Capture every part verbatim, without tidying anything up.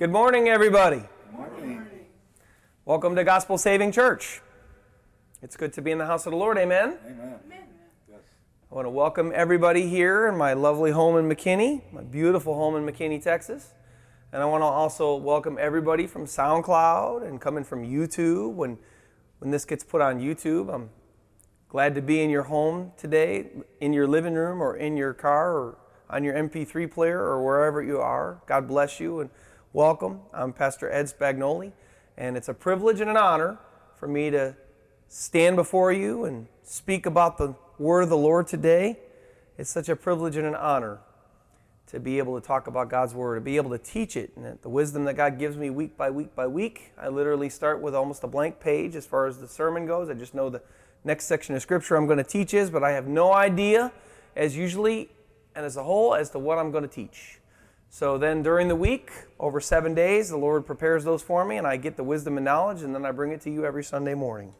Good morning, everybody. Good morning. Welcome to Gospel Saving Church. It's good to be in the house of the Lord. Amen. Amen. Amen. Yes. I want to welcome everybody here in my lovely home in McKinney, my beautiful home in McKinney, Texas. And I want to also welcome everybody from SoundCloud and coming from YouTube. When, when this gets put on YouTube, I'm glad to be in your home today, in your living room or in your car or on your M P three player or wherever you are. God bless you and welcome. I'm Pastor Ed Spagnoli, and it's a privilege and an honor for me to stand before you and speak about the word of the Lord today. It's such a privilege and an honor to be able to talk about God's word, to be able to teach it, and the wisdom that God gives me week by week by week. I literally start with almost a blank page as far as the sermon goes. I just know the next section of scripture I'm going to teach is, but I have no idea, as usually and as a whole, as to what I'm going to teach. So then during the week, over seven days, the Lord prepares those for me, and I get the wisdom and knowledge, and then I bring it to you every Sunday morning.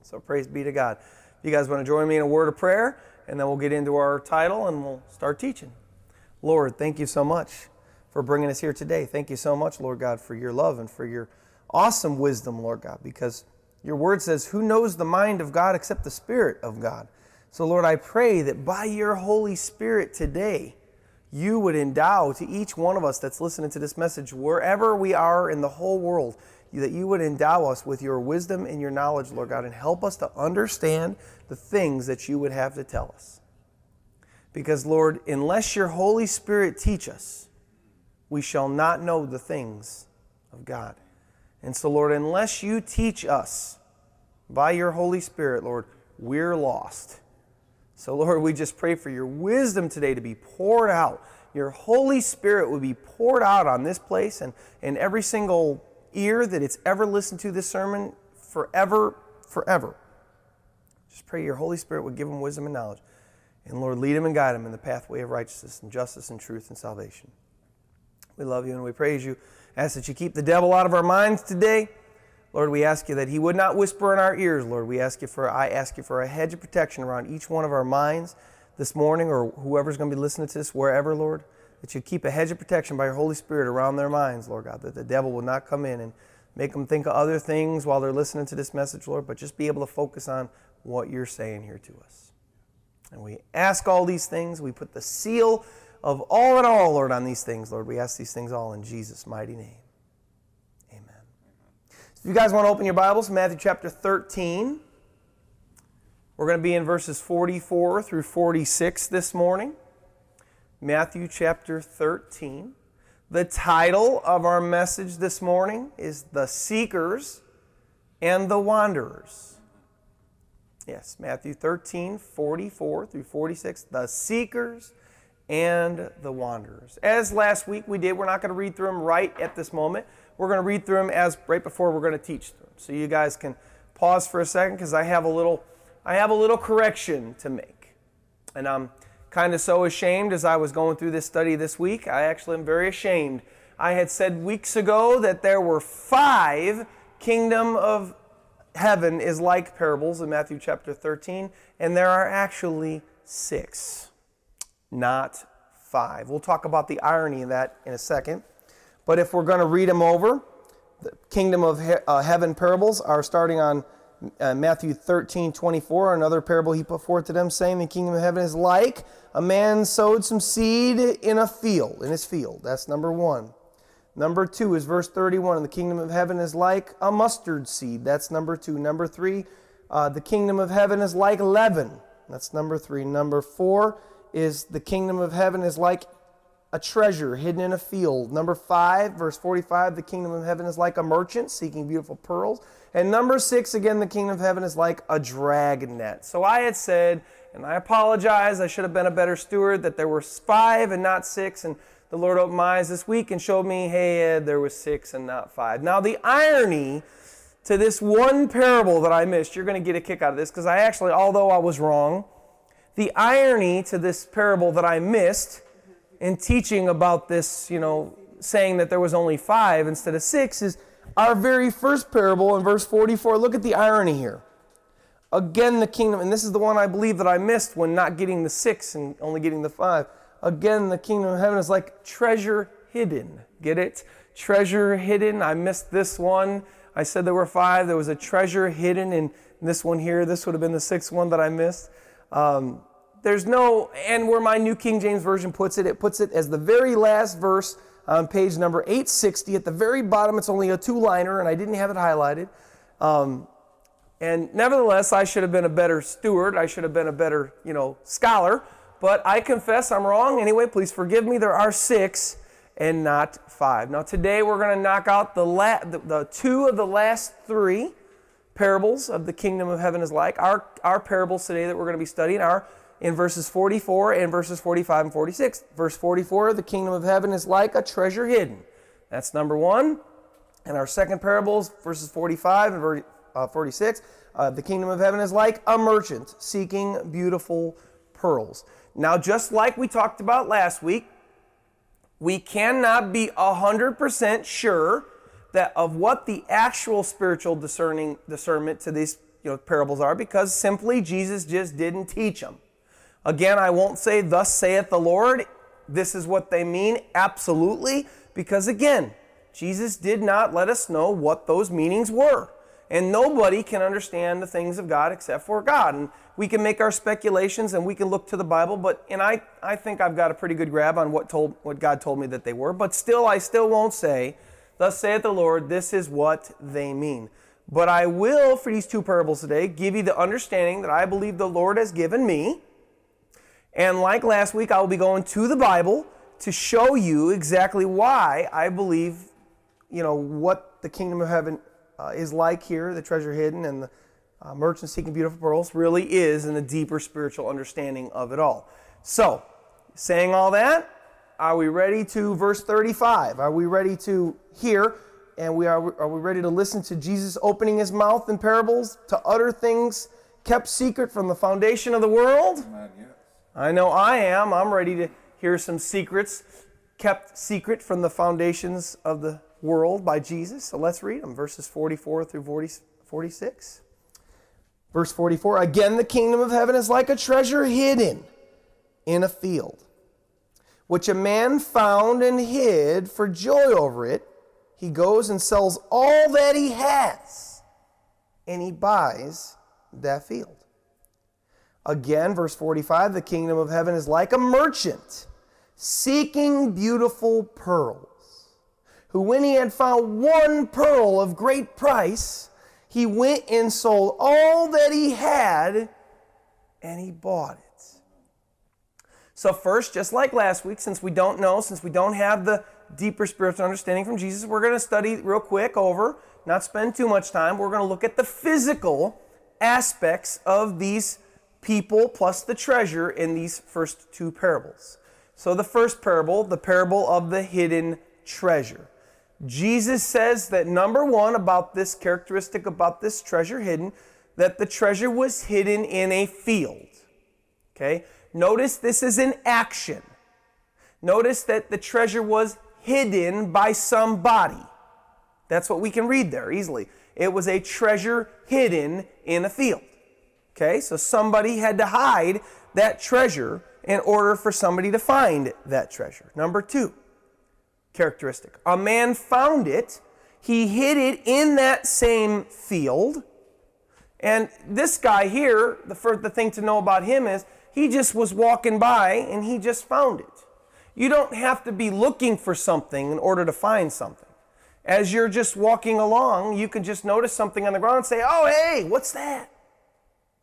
So praise be to God. If you guys want to join me in a word of prayer, and then we'll get into our title, and we'll start teaching. Lord, thank you so much for bringing us here today. Thank you so much, Lord God, for your love and for your awesome wisdom, Lord God, because your word says, who knows the mind of God except the Spirit of God? So Lord, I pray that by your Holy Spirit today, you would endow to each one of us that's listening to this message, wherever we are in the whole world, that you would endow us with your wisdom and your knowledge, Lord God, and help us to understand the things that you would have to tell us. Because, Lord, unless your Holy Spirit teach us, we shall not know the things of God. And so, Lord, unless you teach us by your Holy Spirit, Lord, we're lost. So, Lord, we just pray for your wisdom today to be poured out. Your Holy Spirit would be poured out on this place and, and every single ear that it's ever listened to this sermon forever, forever. Just pray your Holy Spirit would give them wisdom and knowledge. And, Lord, lead them and guide them in the pathway of righteousness and justice and truth and salvation. We love you and we praise you. Ask that you keep the devil out of our minds today. Lord, we ask you that he would not whisper in our ears, Lord. We ask you for, I ask you for a hedge of protection around each one of our minds this morning, or whoever's going to be listening to this, wherever, Lord, that you keep a hedge of protection by your Holy Spirit around their minds, Lord God, that the devil will not come in and make them think of other things while they're listening to this message, Lord, but just be able to focus on what you're saying here to us. And we ask all these things. We put the seal of all in all, Lord, on these things, Lord. We ask these things all in Jesus' mighty name. If you guys want to open your Bibles, Matthew chapter thirteen, we're going to be in verses forty-four through forty-six this morning. Matthew chapter thirteen. The title of our message this morning is The Seekers and the Wanderers. Yes, Matthew thirteen, forty-four through forty-six, The Seekers and the Wanderers. As last week we did, we're not going to read through them right at this moment. We're going to read through them as right before we're going to teach them. So you guys can pause for a second because I have a little, I have a little correction to make. And I'm kind of so ashamed as I was going through this study this week. I actually am very ashamed. I had said weeks ago that there were five kingdom of heaven is like parables in Matthew chapter thirteen. And there are actually six, not five. We'll talk about the irony of that in a second. But if we're going to read them over, the kingdom of he- uh, heaven parables are starting on uh, Matthew thirteen, twenty-four, another parable he put forth to them, saying the kingdom of heaven is like a man sowed some seed in a field, in his field. That's number one. Number two is verse thirty-one, the kingdom of heaven is like a mustard seed. That's number two. Number three, uh, the kingdom of heaven is like leaven. That's number three. Number four is the kingdom of heaven is like a treasure hidden in a field. Number five, verse forty-five, the kingdom of heaven is like a merchant seeking beautiful pearls. And number six, again, the kingdom of heaven is like a dragnet. So I had said, and I apologize, I should have been a better steward, that there were five and not six. And the Lord opened my eyes this week and showed me, hey, Ed, there was six and not five. Now the irony to this one parable that I missed, you're going to get a kick out of this, because I actually, although I was wrong, the irony to this parable that I missed in teaching about this, you know, saying that there was only five instead of six, is our very first parable in verse forty-four. Look at the irony here. Again, the kingdom, and this is the one I believe that I missed when not getting the six and only getting the five. Again, the kingdom of heaven is like treasure hidden. Get it? Treasure hidden. I missed this one. I said there were five. There was a treasure hidden in this one here. This would have been the sixth one that I missed. Um, there's no, and where my New King James Version puts it, it puts it as the very last verse on page number eight sixty. At the very bottom, it's only a two-liner, and I didn't have it highlighted. Um, and nevertheless, I should have been a better steward. I should have been a better, you know, scholar. But I confess I'm wrong. Anyway, please forgive me. There are six and not five. Now, today we're going to knock out the, la the, the two of the last three parables of the kingdom of heaven is like. Our, our parables today that we're going to be studying are in verses forty-four and verses forty-five and forty-six. Verse forty-four, the kingdom of heaven is like a treasure hidden. That's number one. And our second parables, verses forty-five and uh, forty-six, uh, the kingdom of heaven is like a merchant seeking beautiful pearls. Now, just like we talked about last week, we cannot be one hundred percent sure that of what the actual spiritual discerning discernment to these you know, parables are, because simply Jesus just didn't teach them. Again, I won't say, thus saith the Lord, this is what they mean, absolutely, because again, Jesus did not let us know what those meanings were. And nobody can understand the things of God except for God. And we can make our speculations and we can look to the Bible, but and I, I think I've got a pretty good grab on what told what God told me that they were, but still I still won't say, thus saith the Lord, this is what they mean. But I will, for these two parables today, give you the understanding that I believe the Lord has given me. And like last week, I will be going to the Bible to show you exactly why I believe, you know, what the kingdom of heaven Uh, is like here, the treasure hidden and the uh, merchant seeking beautiful pearls really is in the deeper spiritual understanding of it all. So, saying all that, are we ready to verse thirty-five? Are we ready to hear and we are, are we ready to listen to Jesus opening his mouth in parables to utter things kept secret from the foundation of the world? Man, yes. I know I am. I'm ready to hear some secrets kept secret from the foundations of the world by Jesus. So let's read them, verses forty-four through forty, forty-six. Verse forty-four, again, the kingdom of heaven is like a treasure hidden in a field, which a man found and hid. For joy over it, he goes and sells all that he has, and he buys that field. Again, verse forty-five, the kingdom of heaven is like a merchant seeking beautiful pearls, who when he had found one pearl of great price, he went and sold all that he had, and he bought it. So first, just like last week, since we don't know, since we don't have the deeper spiritual understanding from Jesus, we're going to study real quick over, not spend too much time. We're going to look at the physical aspects of these people plus the treasure in these first two parables. So the first parable, the parable of the hidden treasure. Jesus says that number one about this characteristic, about this treasure hidden, that the treasure was hidden in a field. Okay? Notice this is an action. Notice that the treasure was hidden by somebody. That's what we can read there easily. It was a treasure hidden in a field. Okay? So somebody had to hide that treasure in order for somebody to find that treasure. Number two characteristic. A man found it. He hid it in that same field. And this guy here, the first, the thing to know about him is he just was walking by and he just found it. You don't have to be looking for something in order to find something. As you're just walking along, you can just notice something on the ground and say, oh, hey, what's that?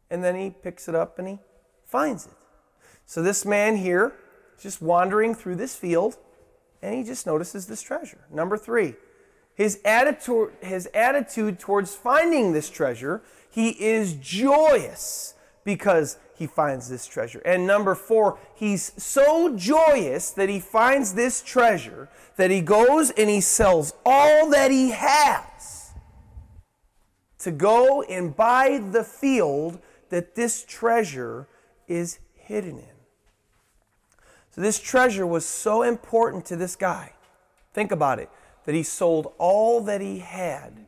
And then he picks it up and he finds it. So this man here is just wandering through this field, and he just notices this treasure. Number three, his attitude, his attitude towards finding this treasure, he is joyous because he finds this treasure. And number four, he's so joyous that he finds this treasure that he goes and he sells all that he has to go and buy the field that this treasure is hidden in. So this treasure was so important to this guy. Think about it, that he sold all that he had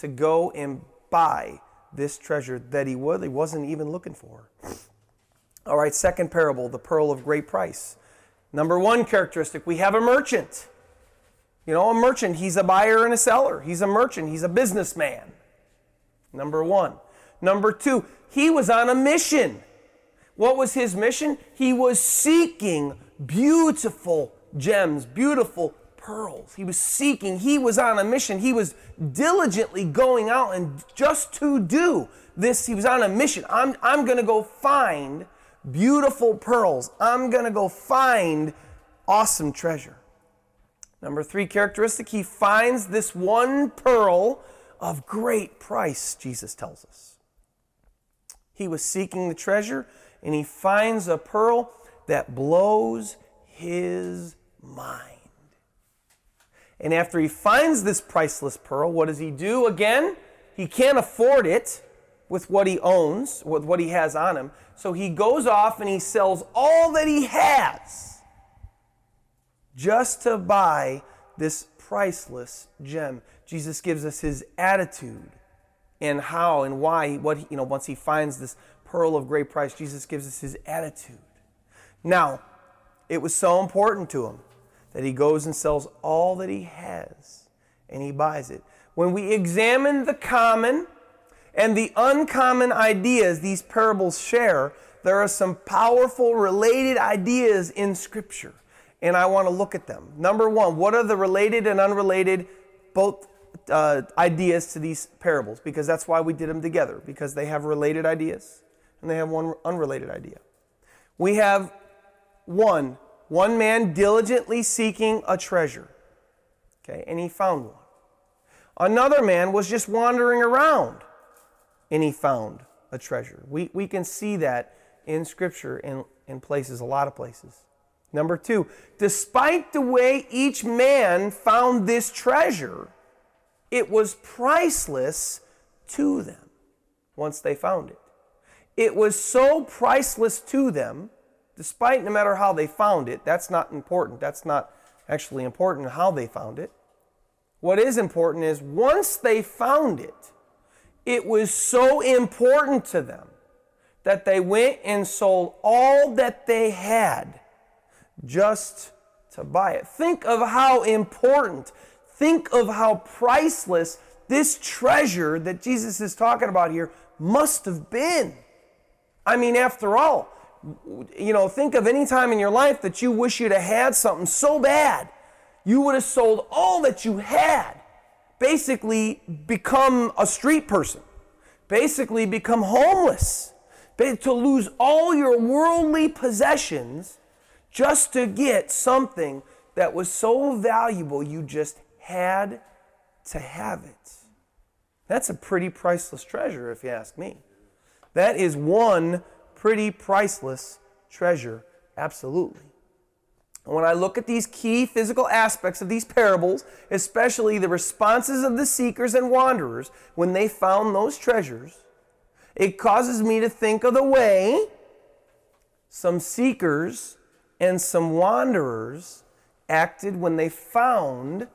to go and buy this treasure that he really wasn't even looking for. All right, second parable, the pearl of great price. Number one characteristic, we have a merchant. You know, a merchant, he's a buyer and a seller. He's a merchant. He's a businessman. Number one. Number two, he was on a mission. What was his mission? He was seeking beautiful gems, beautiful pearls. He was seeking. He was on a mission. He was diligently going out and just to do this. He was on a mission. I'm, I'm going to go find beautiful pearls. I'm going to go find awesome treasure. Number three characteristic, he finds this one pearl of great price, Jesus tells us. He was seeking the treasure, and he finds a pearl that blows his mind. And after he finds this priceless pearl, what does he do again? He can't afford it with what he owns, with what he has on him. So he goes off and he sells all that he has just to buy this priceless gem. Jesus gives us his attitude and how and why, what he, you know, once he finds this pearl of great price, Jesus gives us his attitude. Now, it was so important to him that he goes and sells all that he has and he buys it. When we examine the common and the uncommon ideas these parables share, there are some powerful related ideas in Scripture, and I want to look at them. Number one, what are the related and unrelated both uh, ideas to these parables? Because that's why we did them together, because they have related ideas and they have one unrelated idea. We have one, one man diligently seeking a treasure, okay, and he found one. Another man was just wandering around, and he found a treasure. We, we can see that in Scripture in, in places, a lot of places. Number two, despite the way each man found this treasure, it was priceless to them once they found it. It was so priceless to them, despite no matter how they found it, that's not important. That's not actually important how they found it. What is important is once they found it, it was so important to them that they went and sold all that they had just to buy it. Think of how important, think of how priceless this treasure that Jesus is talking about here must have been. I mean, after all, you know, think of any time in your life that you wish you'd have had something so bad, you would have sold all that you had. Basically become a street person, basically become homeless, to lose all your worldly possessions just to get something that was so valuable you just had to have it. That's a pretty priceless treasure, if you ask me. That is one pretty priceless treasure, absolutely. When I look at these key physical aspects of these parables, especially the responses of the seekers and wanderers when they found those treasures, it causes me to think of the way some seekers and some wanderers acted when they found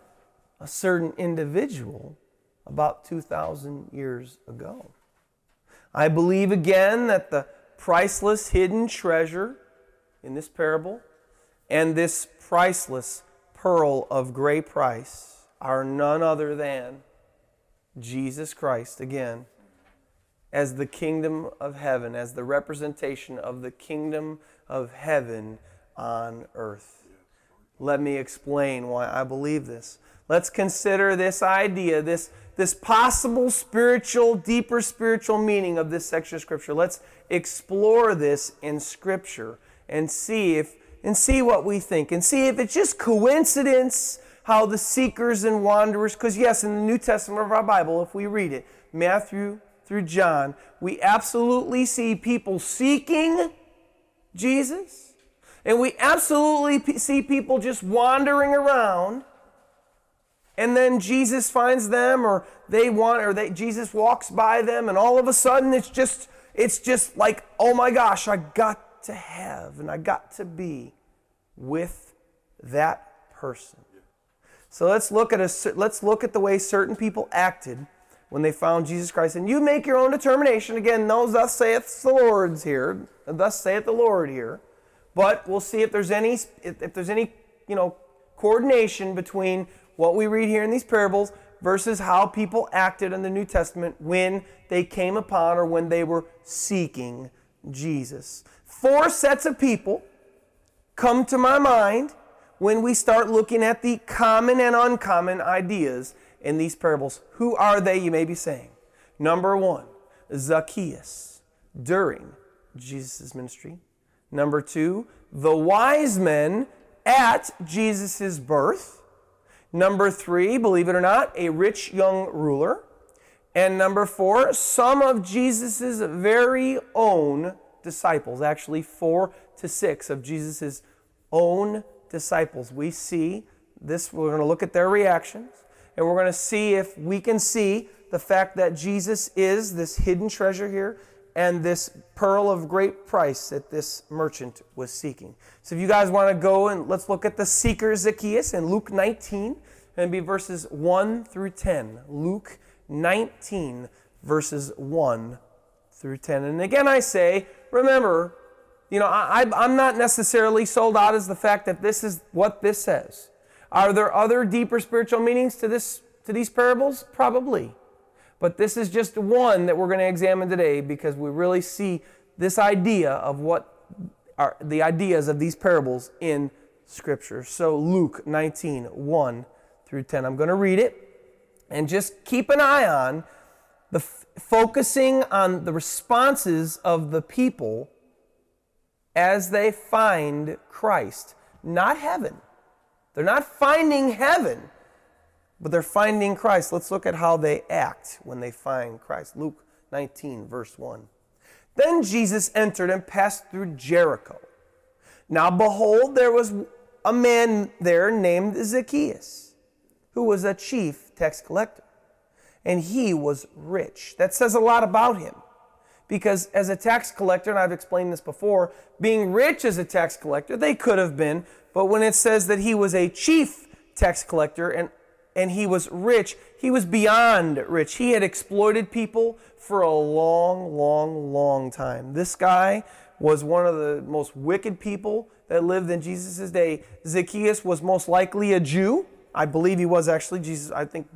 a certain individual about two thousand years ago. I believe again that the priceless hidden treasure in this parable and this priceless pearl of great price are none other than Jesus Christ, again, as the kingdom of heaven, as the representation of the kingdom of heaven on earth. Let me explain why I believe this. Let's consider this idea, this, this possible spiritual, deeper spiritual meaning of this section of Scripture. Let's explore this in Scripture and see if and see what we think, and see if it's just coincidence how the seekers and wanderers, because yes, in the New Testament of our Bible, if we read it, Matthew through John, we absolutely see people seeking Jesus, and we absolutely see people just wandering around, and then Jesus finds them, or they want, or they, Jesus walks by them, and all of a sudden it's just, it's just like, oh my gosh, I got to have, and I got to be with that person. So let's look at a, let's look at the way certain people acted when they found Jesus Christ. And you make your own determination. Again, no, thus saith the Lord's here, thus saith the Lord here. But we'll see if there's any if, if there's any you know coordination between what we read here in these parables versus how people acted in the New Testament when they came upon or when they were seeking Jesus. Four sets of people come to my mind when we start looking at the common and uncommon ideas in these parables. Who are they, you may be saying? Number one, Zacchaeus during Jesus' ministry. Number two, the wise men at Jesus' birth. Number three, believe it or not, a rich young ruler. And number four, some of Jesus' very own disciples. Actually, four to six of Jesus' own disciples. We see this, we're going to look at their reactions, and we're going to see if we can see the fact that Jesus is this hidden treasure here and this pearl of great price that this merchant was seeking. So if you guys want to go and let's look at the seeker Zacchaeus in Luke nineteen, and be verses one through ten. Luke nineteen, verses one through ten. And again, I say, remember, you know, I, I'm not necessarily sold out as the fact that this is what this says. Are there other deeper spiritual meanings to this, to these parables? Probably. But this is just one that we're going to examine today, because we really see this idea of what are the ideas of these parables in Scripture. So Luke nineteen, one through ten. I'm going to read it, and just keep an eye on the f- focusing on the responses of the people as they find Christ. Not heaven. They're not finding heaven, but they're finding Christ. Let's look at how they act when they find Christ. Luke nineteen, verse one. Then Jesus entered and passed through Jericho. Now behold, there was a man there named Zacchaeus, who was a chief tax collector, and he was rich. That says a lot about him, because as a tax collector, and I've explained this before, being rich as a tax collector, they could have been, but when it says that he was a chief tax collector and And he was rich. He was beyond rich. He had exploited people for a long, long, long time. This guy was one of the most wicked people that lived in Jesus' day. Zacchaeus was most likely a Jew. I believe he was actually. Jesus, I think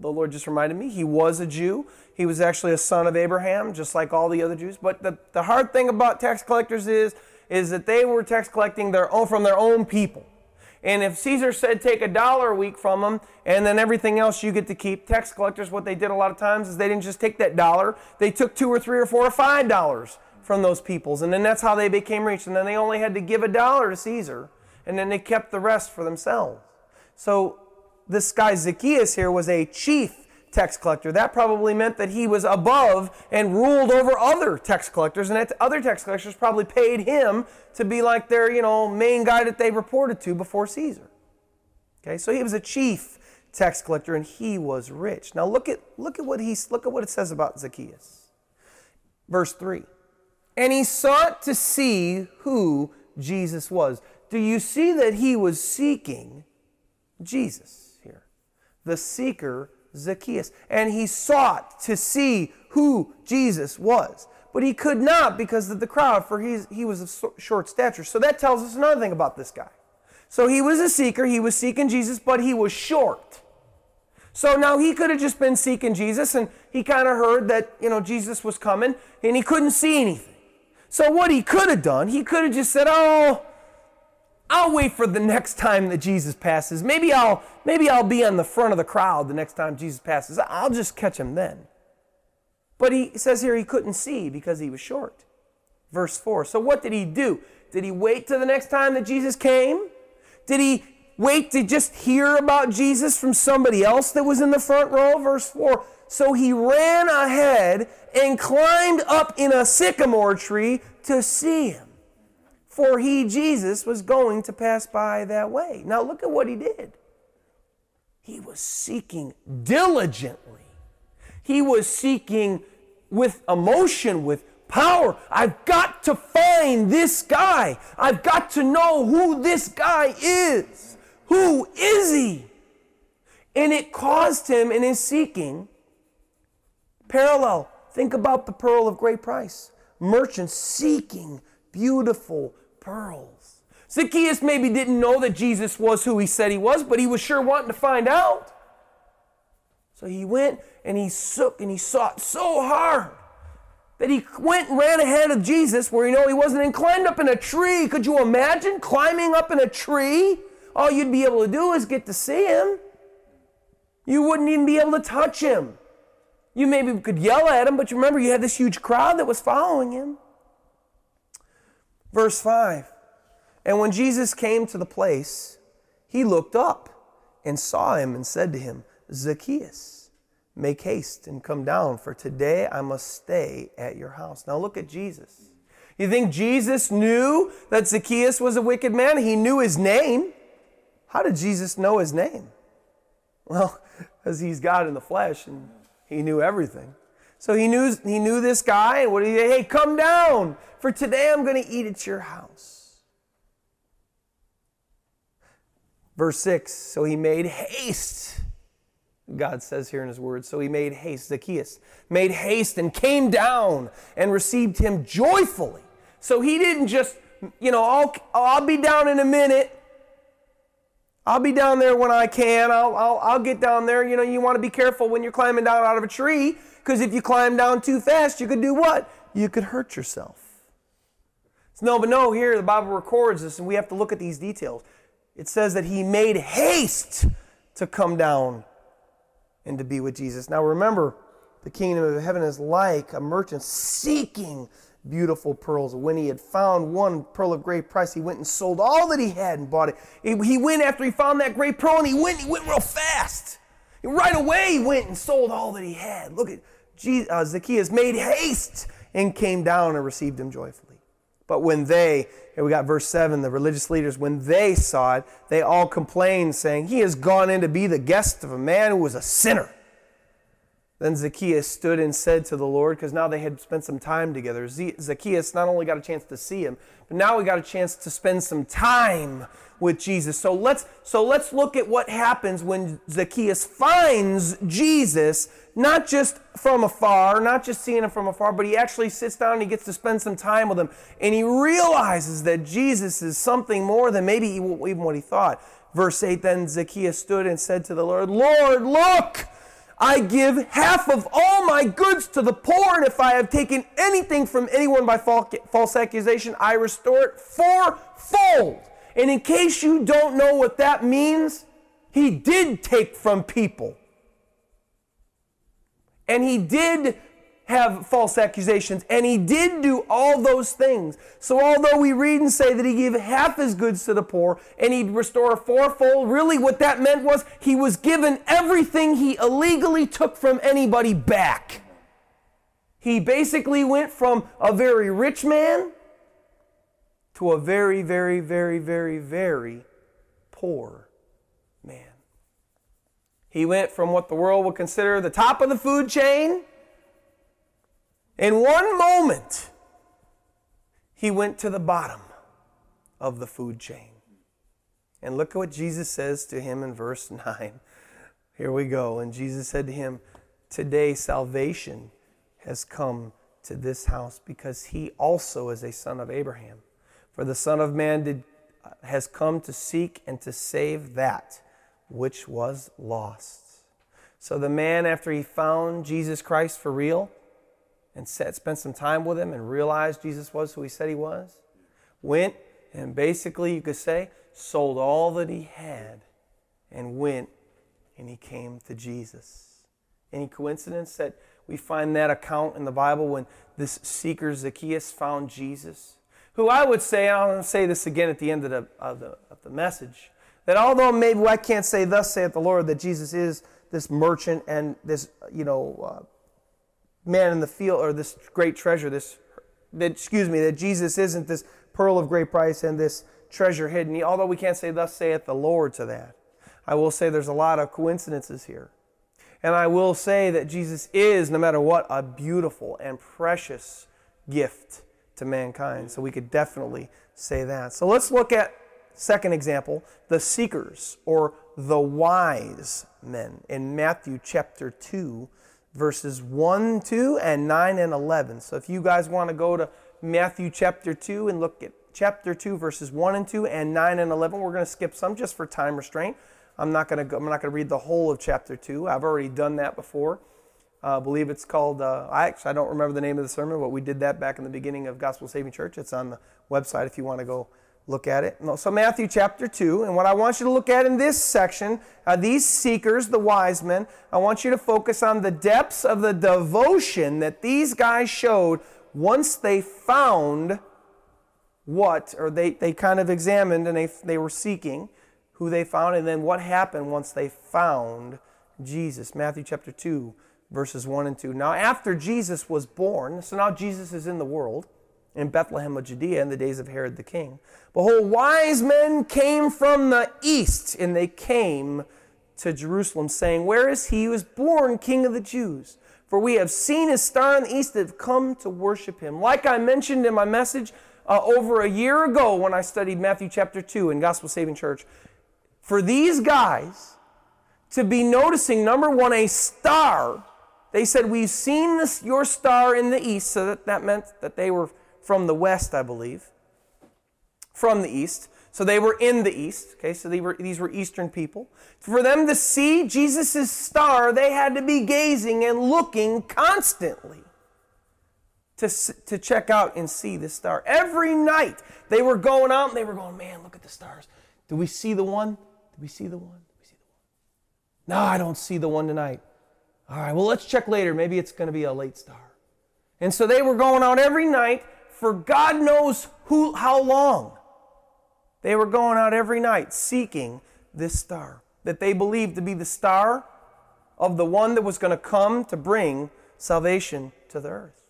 the Lord just reminded me, he was a Jew. He was actually a son of Abraham, just like all the other Jews. But the, the hard thing about tax collectors is, is that they were tax collecting their own, from their own people. And if Caesar said take a dollar a week from them, and then everything else you get to keep, tax collectors, what they did a lot of times is they didn't just take that dollar. They took two or three or four or five dollars from those peoples. And then that's how they became rich. And then they only had to give a dollar to Caesar. And then they kept the rest for themselves. So this guy Zacchaeus here was a chief tax collector. That probably meant that he was above and ruled over other tax collectors, and that other tax collectors probably paid him to be like their, you know, main guy that they reported to before Caesar. Okay, so he was a chief tax collector, and he was rich. Now look at look at what he look at what it says about Zacchaeus, verse three. And he sought to see who Jesus was. Do you see that he was seeking Jesus here? The seeker Zacchaeus, and he sought to see who Jesus was, but he could not because of the crowd, for he, he was of short stature. So that tells us another thing about this guy. So he was a seeker, he was seeking Jesus, but he was short. So now he could have just been seeking Jesus, and he kind of heard that, you know, Jesus was coming, and he couldn't see anything. So what he could have done, he could have just said, oh, I'll wait for the next time that Jesus passes. Maybe I'll, maybe I'll be on the front of the crowd the next time Jesus passes. I'll just catch him then. But he says here he couldn't see because he was short. Verse four. So what did he do? Did he wait till the next time that Jesus came? Did he wait to just hear about Jesus from somebody else that was in the front row? Verse four. So he ran ahead and climbed up in a sycamore tree to see him, for he, Jesus, was going to pass by that way. Now look at what he did. He was seeking diligently. He was seeking with emotion, with power. I've got to find this guy. I've got to know who this guy is. Who is he? And it caused him in his seeking parallel. Think about the pearl of great price. Merchants seeking beautiful pearls. Zacchaeus maybe didn't know that Jesus was who he said he was, but he was sure wanting to find out. So he went and he sook and he sought so hard that he went and ran ahead of Jesus where, you know, he wasn't, and climbed up in a tree. Could you imagine climbing up in a tree? All you'd be able to do is get to see him. You wouldn't even be able to touch him. You maybe could yell at him, but you remember you had this huge crowd that was following him. Verse five, and when Jesus came to the place, he looked up and saw him and said to him, Zacchaeus, make haste and come down, for today I must stay at your house. Now look at Jesus. You think Jesus knew that Zacchaeus was a wicked man? He knew his name. How did Jesus know his name? Well, because he's God in the flesh, and he knew everything. So he knew, he knew this guy, and what did he say? Hey, come down, for today I'm going to eat at your house. Verse six, so he made haste. God says here in his word, so he made haste, Zacchaeus, made haste and came down and received him joyfully. So he didn't just, you know, I'll, I'll be down in a minute. I'll be down there when I can. I'll, I'll, I'll get down there. You know, you want to be careful when you're climbing down out of a tree. Because if you climb down too fast, you could do what? You could hurt yourself. So no, but no, here the Bible records this, and we have to look at these details. It says that he made haste to come down and to be with Jesus. Now remember, the kingdom of heaven is like a merchant seeking beautiful pearls. When he had found one pearl of great price, he went and sold all that he had and bought it. He went after he found that great pearl, and he went, he went real fast. Right away, he went and sold all that he had. Look at Jesus, uh, Zacchaeus made haste and came down and received him joyfully. But when they, here we got verse seven, the religious leaders, when they saw it, they all complained, saying, he has gone in to be the guest of a man who was a sinner. Then Zacchaeus stood and said to the Lord, because now they had spent some time together. Zacchaeus not only got a chance to see him, but now he got a chance to spend some time with Jesus. So let's, so let's look at what happens when Zacchaeus finds Jesus, not just from afar, not just seeing him from afar, but he actually sits down and he gets to spend some time with him. And he realizes that Jesus is something more than maybe even what he thought. Verse eight, then Zacchaeus stood and said to the Lord, Lord, look! I give half of all my goods to the poor, and if I have taken anything from anyone by false accusation, I restore it fourfold. And in case you don't know what that means, he did take from people. And he did have false accusations, and he did do all those things. So although we read and say that he gave half his goods to the poor and he'd restore fourfold, really what that meant was he was given everything he illegally took from anybody back. He basically went from a very rich man to a very, very, very, very, very poor man. He went from what the world would consider the top of the food chain. In one moment, he went to the bottom of the food chain. And look at what Jesus says to him in verse nine. Here we go. And Jesus said to him, today salvation has come to this house, because he also is a son of Abraham. For the Son of Man did, has come to seek and to save that which was lost. So the man, after he found Jesus Christ for real, and sat, spent some time with him and realized Jesus was who he said he was, went and basically, you could say, sold all that he had and went and he came to Jesus. Any coincidence that we find that account in the Bible when this seeker Zacchaeus found Jesus? Who I would say, and I'm going to say this again at the end of the, of the, of the message, that although maybe I can't say thus saith the Lord, that Jesus is this merchant and this, you know, uh, man in the field, or this great treasure, this, that, excuse me, that Jesus isn't this pearl of great price and this treasure hidden. Although we can't say, thus saith the Lord to that. I will say there's a lot of coincidences here. And I will say that Jesus is, no matter what, a beautiful and precious gift to mankind. So we could definitely say that. So let's look at, second example, the seekers, or the wise men, in Matthew chapter two, verses one, two, and nine, and eleven. So if you guys want to go to Matthew chapter two and look at chapter two, verses one and two and nine and eleven. We're going to skip some just for time restraint. I'm not going to go, I'm not going to read the whole of chapter two. I've already done that before. I uh, believe it's called, uh, I actually I don't remember the name of the sermon, but we did that back in the beginning of Gospel Saving Church. It's on the website if you want to go look at it. No, so Matthew chapter two, and what I want you to look at in this section are these seekers, the wise men. I want you to focus on the depths of the devotion that these guys showed once they found what, or they, they kind of examined and they, they were seeking who they found, and then what happened once they found Jesus. Matthew chapter two. Verses one and two. Now after Jesus was born, so now Jesus is in the world, in Bethlehem of Judea in the days of Herod the king. Behold, wise men came from the east, and they came to Jerusalem, saying, Where is he who is born King of the Jews? For we have seen his star in the east and have come to worship him. Like I mentioned in my message uh, over a year ago when I studied Matthew chapter two in Gospel Saving Church, for these guys to be noticing, number one, a star. They said, we've seen this, your star in the east. So that, that meant that they were from the west, I believe. From the east. So they were in the east. Okay, so they were, these were eastern people. For them to see Jesus' star, they had to be gazing and looking constantly to, to check out and see the star. Every night they were going out and they were going, man, look at the stars. Do we see the one? Do we see the one? Do we see the one? No, I don't see the one tonight. All right, well, let's check later. Maybe it's going to be a late star. And so they were going out every night for God knows who, how long. They were going out every night seeking this star that they believed to be the star of the one that was going to come to bring salvation to the earth.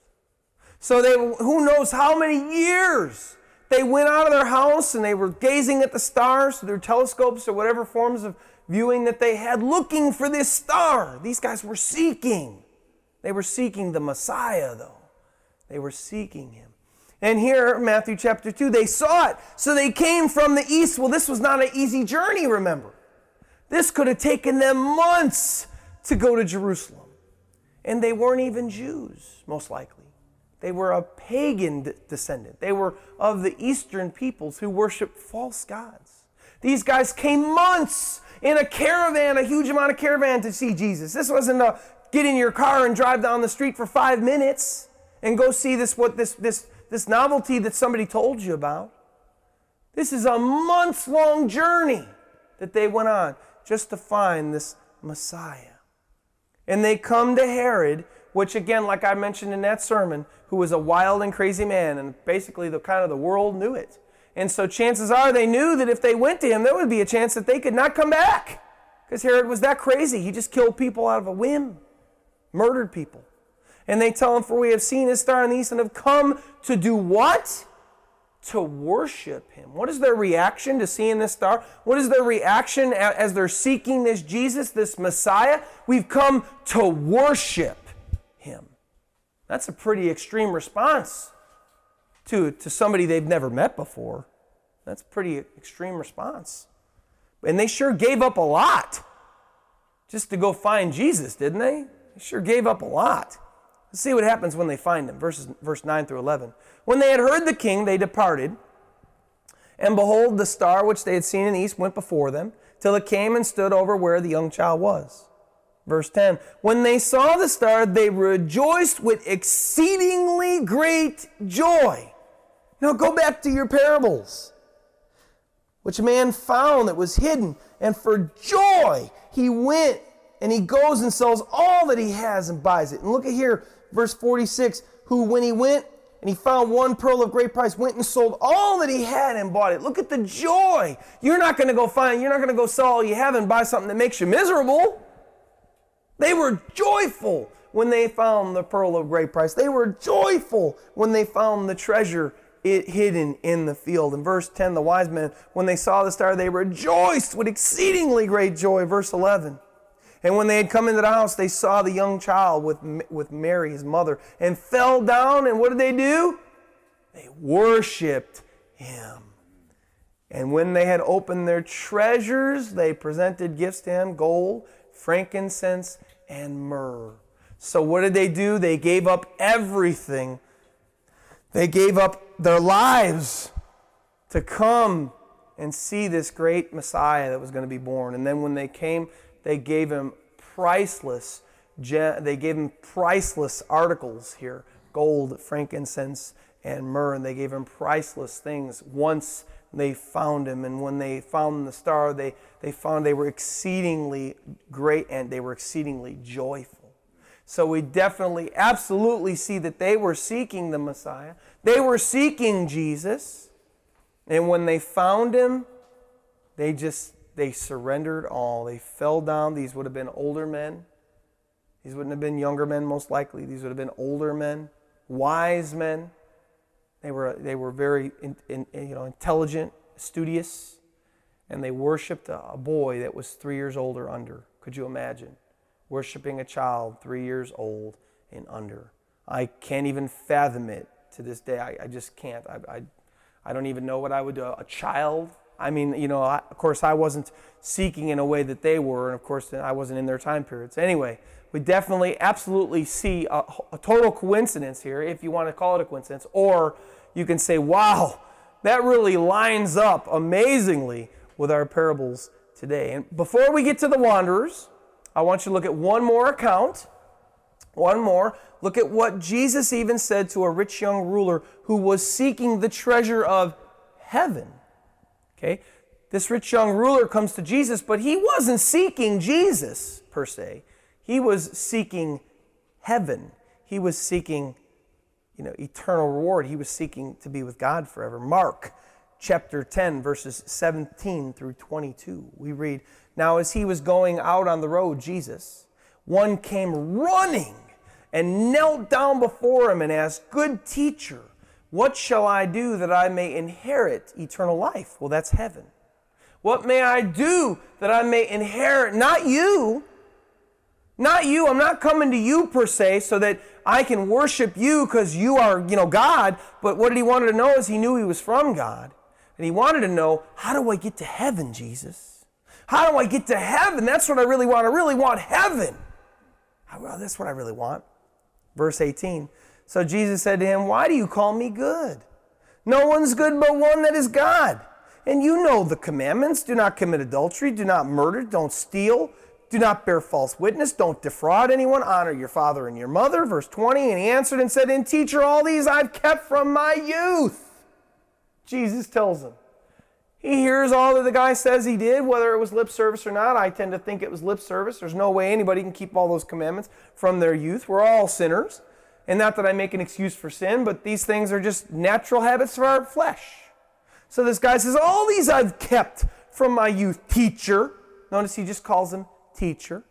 So they, who knows how many years they went out of their house and they were gazing at the stars through their telescopes or whatever forms of viewing that they had, looking for this star. These guys were seeking. They were seeking the Messiah, though. They were seeking him. And here, Matthew chapter two, they saw it. So they came from the east. Well, this was not an easy journey, remember. This could have taken them months to go to Jerusalem. And they weren't even Jews, most likely. They were a pagan descendant. They were of the eastern peoples who worshiped false gods. These guys came months in a caravan, a huge amount of caravan to see Jesus. This wasn't a get in your car and drive down the street for five minutes and go see this what this this this novelty that somebody told you about. This is a months-long journey that they went on just to find this Messiah. And they come to Herod, which again, like I mentioned in that sermon, who was a wild and crazy man, and basically the kind of the world knew it. And so chances are they knew that if they went to him, there would be a chance that they could not come back. Because Herod was that crazy. He just killed people out of a whim. Murdered people. And they tell him, for we have seen his star in the east and have come to do what? To worship him. What is their reaction to seeing this star? What is their reaction as they're seeking this Jesus, this Messiah? We've come to worship him. That's a pretty extreme response to, to somebody they've never met before. That's a pretty extreme response. And they sure gave up a lot just to go find Jesus, didn't they? They sure gave up a lot. Let's see what happens when they find him. Verses, verse nine through eleven. When they had heard the king, they departed. And behold, the star which they had seen in the east went before them, till it came and stood over where the young child was. Verse ten. When they saw the star, they rejoiced with exceedingly great joy. Now go back to your parables. Which a man found that was hidden, and for joy he went, and he goes and sells all that he has and buys it. And look at here, verse forty-six, who when he went and he found one pearl of great price, went and sold all that he had and bought it. Look at the joy. You're not going to go find, you're not going to go sell all you have and buy something that makes you miserable. They were joyful when they found the pearl of great price. They were joyful when they found the treasure it hidden in the field. In verse ten, the wise men, when they saw the star, they rejoiced with exceedingly great joy. Verse eleven, and when they had come into the house, they saw the young child with, with Mary, his mother, and fell down. And what did they do? They worshiped him. And when they had opened their treasures, they presented gifts to him, gold, frankincense, and myrrh. So what did they do? They gave up everything. They gave up their lives. to come and see this great Messiah that was going to be born. And then when they came, they gave him priceless, they gave him priceless articles here, gold, frankincense, and myrrh, and they gave him priceless things once they found him. And when they found the star, they, they found they were exceedingly great, and they were exceedingly joyful. So we definitely, absolutely see that they were seeking the Messiah. They were seeking Jesus. And when they found him, they just, they surrendered all. They fell down. These would have been older men. These wouldn't have been younger men, most likely. These would have been older men, wise men. They were, they were very in, in, you know, intelligent, studious, and they worshipped a boy that was three years old or under. Could you imagine worshiping a child three years old and under? I can't even fathom it to this day. I, I just can't. I, I, I don't even know what I would do. A child? I mean, you know, I, of course, I wasn't seeking in a way that they were, and of course, I wasn't in their time periods. Anyway, we definitely, absolutely see a, a total coincidence here, if you want to call it a coincidence, or you can say, wow, that really lines up amazingly with our parables today. And before we get to the wanderers, I want you to look at one more account, one more. Look at what Jesus even said to a rich young ruler who was seeking the treasure of heaven. Okay, this rich young ruler comes to Jesus, but he wasn't seeking Jesus per se. He was seeking heaven. He was seeking, you know, eternal reward. He was seeking to be with God forever. Mark chapter ten, verses seventeen through twenty-two. We read, "Now as he was going out on the road, Jesus, one came running and knelt down before him and asked, 'Good teacher, what shall I do that I may inherit eternal life?'" Well, that's heaven. "What may I do that I may inherit?" Not you. Not you. I'm not coming to you per se so that I can worship you because you are, you know, God. But what he wanted to know is he knew he was from God. And he wanted to know, how do I get to heaven, Jesus? How do I get to heaven? That's what I really want. I really want heaven. Well, that's what I really want. Verse eighteen. "So Jesus said to him, 'Why do you call me good? No one's good but one, that is God. And you know the commandments. Do not commit adultery. Do not murder. Don't steal. Do not bear false witness. Don't defraud anyone. Honor your father and your mother.'" Verse twenty, "And he answered and said, 'And teacher, all these I've kept from my youth.'" Jesus tells him. He hears all that the guy says he did, whether it was lip service or not. I tend to think it was lip service. There's no way anybody can keep all those commandments from their youth. We're all sinners. And not that I make an excuse for sin, but these things are just natural habits of our flesh. So this guy says, "All these I've kept from my youth, teacher." Notice he just calls him teacher.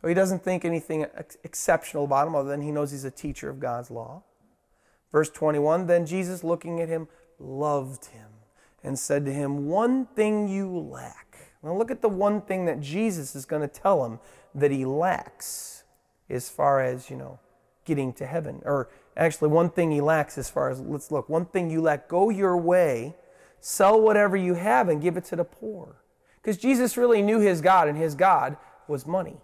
So he doesn't think anything ex exceptional about him, other than he knows he's a teacher of God's law. Verse twenty-one, "Then Jesus, looking at him, loved him and said to him, 'One thing you lack.'" Now look at the one thing that Jesus is going to tell him that he lacks as far as, you know, getting to heaven. Or actually, one thing he lacks as far as, let's look, one thing you lack, "Go your way, sell whatever you have and give it to the poor." Because Jesus really knew his God, and his God was money.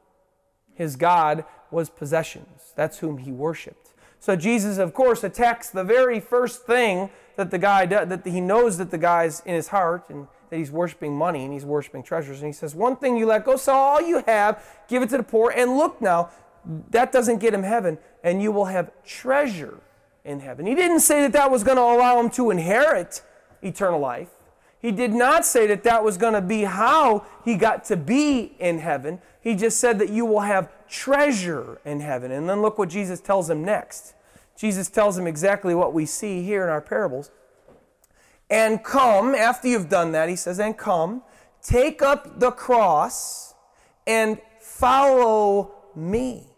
His God was possessions. That's whom he worshipped. So Jesus, of course, attacks the very first thing that the guy does, that he knows that the guy's in his heart, and that he's worshiping money and he's worshiping treasures. And he says, "One thing you let go, sell all you have, give it to the poor, and look now, that doesn't get him heaven, and you will have treasure in heaven." He didn't say that that was going to allow him to inherit eternal life. He did not say that that was going to be how he got to be in heaven. He just said that you will have treasure in heaven. And then look what Jesus tells him next. Jesus tells him exactly what we see here in our parables. "And come," after you've done that, he says, "And come, take up the cross and follow me."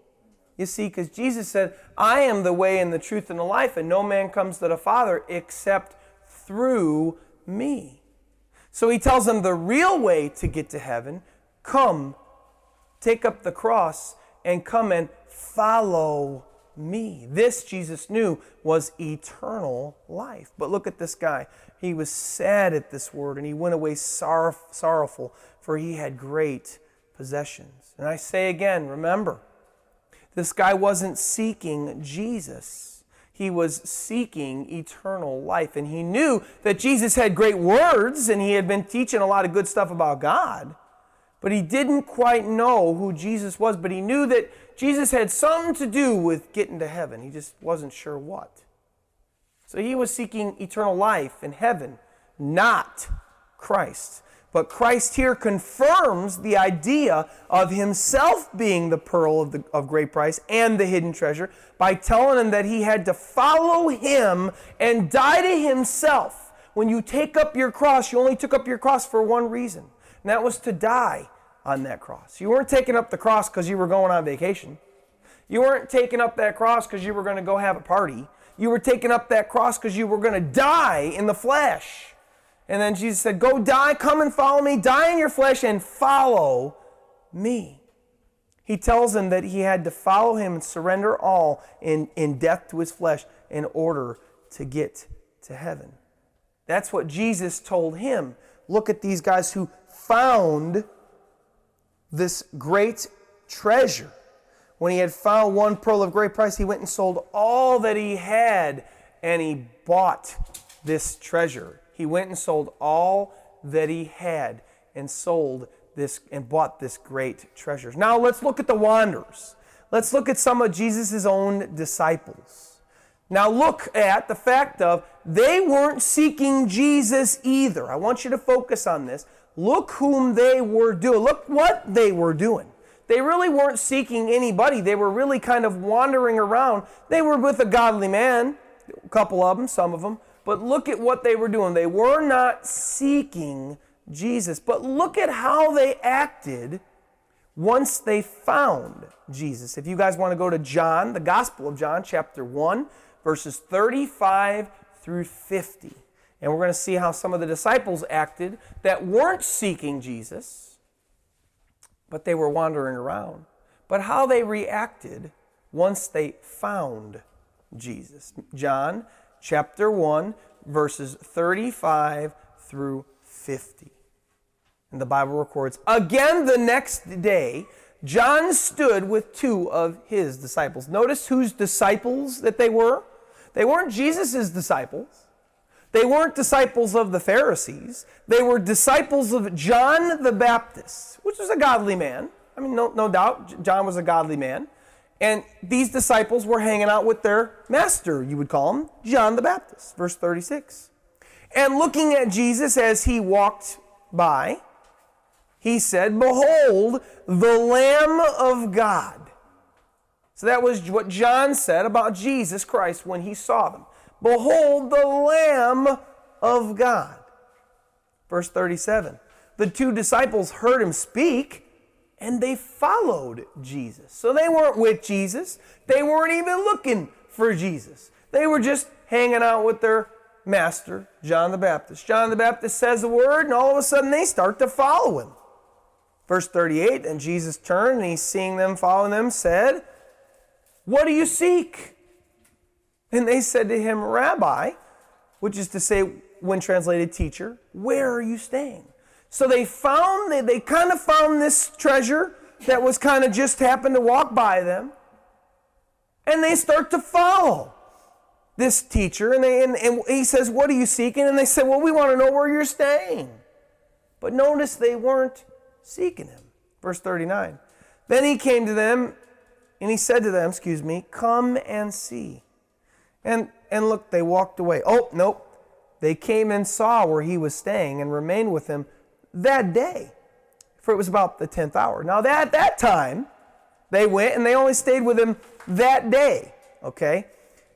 You see, because Jesus said, "I am the way and the truth and the life, and no man comes to the Father except through me." So he tells them the real way to get to heaven: come, take up the cross, and come and follow me. This, Jesus knew, was eternal life. But look at this guy. He was sad at this word, and he went away sorrow, sorrowful, for he had great possessions. And I say again, remember, this guy wasn't seeking Jesus. He was seeking eternal life. And he knew that Jesus had great words and he had been teaching a lot of good stuff about God. But he didn't quite know who Jesus was. But he knew that Jesus had something to do with getting to heaven. He just wasn't sure what. So he was seeking eternal life in heaven, not Christ. But Christ here confirms the idea of himself being the pearl of, the, of great price and the hidden treasure by telling him that he had to follow him and die to himself. When you take up your cross, you only took up your cross for one reason, and that was to die on that cross. You weren't taking up the cross because you were going on vacation. You weren't taking up that cross because you were going to go have a party. You were taking up that cross because you were going to die in the flesh. And then Jesus said, go die, come and follow me, die in your flesh and follow me. He tells him that he had to follow him and surrender all in, in death to his flesh in order to get to heaven. That's what Jesus told him. Look at these guys who found this great treasure. When he had found one pearl of great price, he went and sold all that he had and he bought this treasure. He went and sold all that he had and sold this and bought this great treasure. Now let's look at the wanderers. Let's look at some of Jesus' own disciples. Now look at the fact of they weren't seeking Jesus either. I want you to focus on this. Look whom they were doing. Look what they were doing. They really weren't seeking anybody. They were really kind of wandering around. They were with a godly man, a couple of them, some of them. But look at what they were doing. They were not seeking Jesus. But look at how they acted once they found Jesus. If you guys want to go to John, the Gospel of John, chapter one, verses thirty-five through fifty. And we're going to see how some of the disciples acted that weren't seeking Jesus, but they were wandering around. But how they reacted once they found Jesus. John chapter one, verses thirty-five through fifty. And the Bible records, again the next day, John stood with two of his disciples. Notice whose disciples that they were. They weren't Jesus' disciples. They weren't disciples of the Pharisees. They were disciples of John the Baptist, which was a godly man. I mean, no, no doubt, John was a godly man. And these disciples were hanging out with their master, you would call him, John the Baptist, verse thirty-six. And looking at Jesus as he walked by, he said, behold, the Lamb of God. So that was what John said about Jesus Christ when he saw them. Behold, the Lamb of God. Verse thirty-seven, the two disciples heard him speak, and they followed Jesus. So they weren't with Jesus. They weren't even looking for Jesus. They were just hanging out with their master, John the Baptist. John the Baptist says the word, and all of a sudden they start to follow him. Verse thirty-eight, and Jesus turned, and he, seeing them following them, said, what do you seek? And they said to him, Rabbi, which is to say, when translated teacher, where are you staying? So they found, they, they kind of found this treasure that was kind of just happened to walk by them. And they start to follow this teacher. And, they, and, and he says, what are you seeking? And they said, well, we want to know where you're staying. But notice they weren't seeking him. Verse thirty-nine. Then he came to them and he said to them, excuse me, come and see. And, and look, they walked away. Oh, nope. They came and saw where he was staying and remained with him that day, for it was about the tenth hour. Now, at that, that time, they went, and they only stayed with him that day, okay?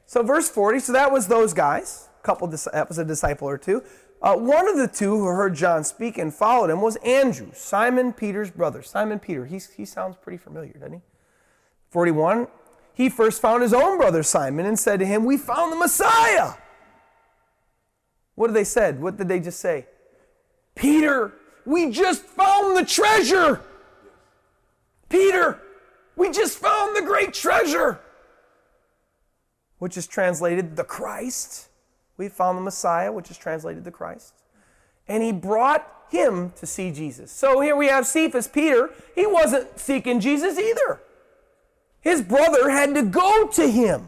So, verse forty, so that was those guys. A couple, that was a disciple or two. Uh, one of the two who heard John speak and followed him was Andrew, Simon Peter's brother. Simon Peter, he, he sounds pretty familiar, doesn't he? forty-one, he first found his own brother Simon and said to him, we found the Messiah. What did they said? What did they just say? Peter, we just found the treasure. Peter, we just found the great treasure. Which is translated the Christ. We found the Messiah, which is translated the Christ. And he brought him to see Jesus. So here we have Cephas, Peter. He wasn't seeking Jesus either. His brother had to go to him.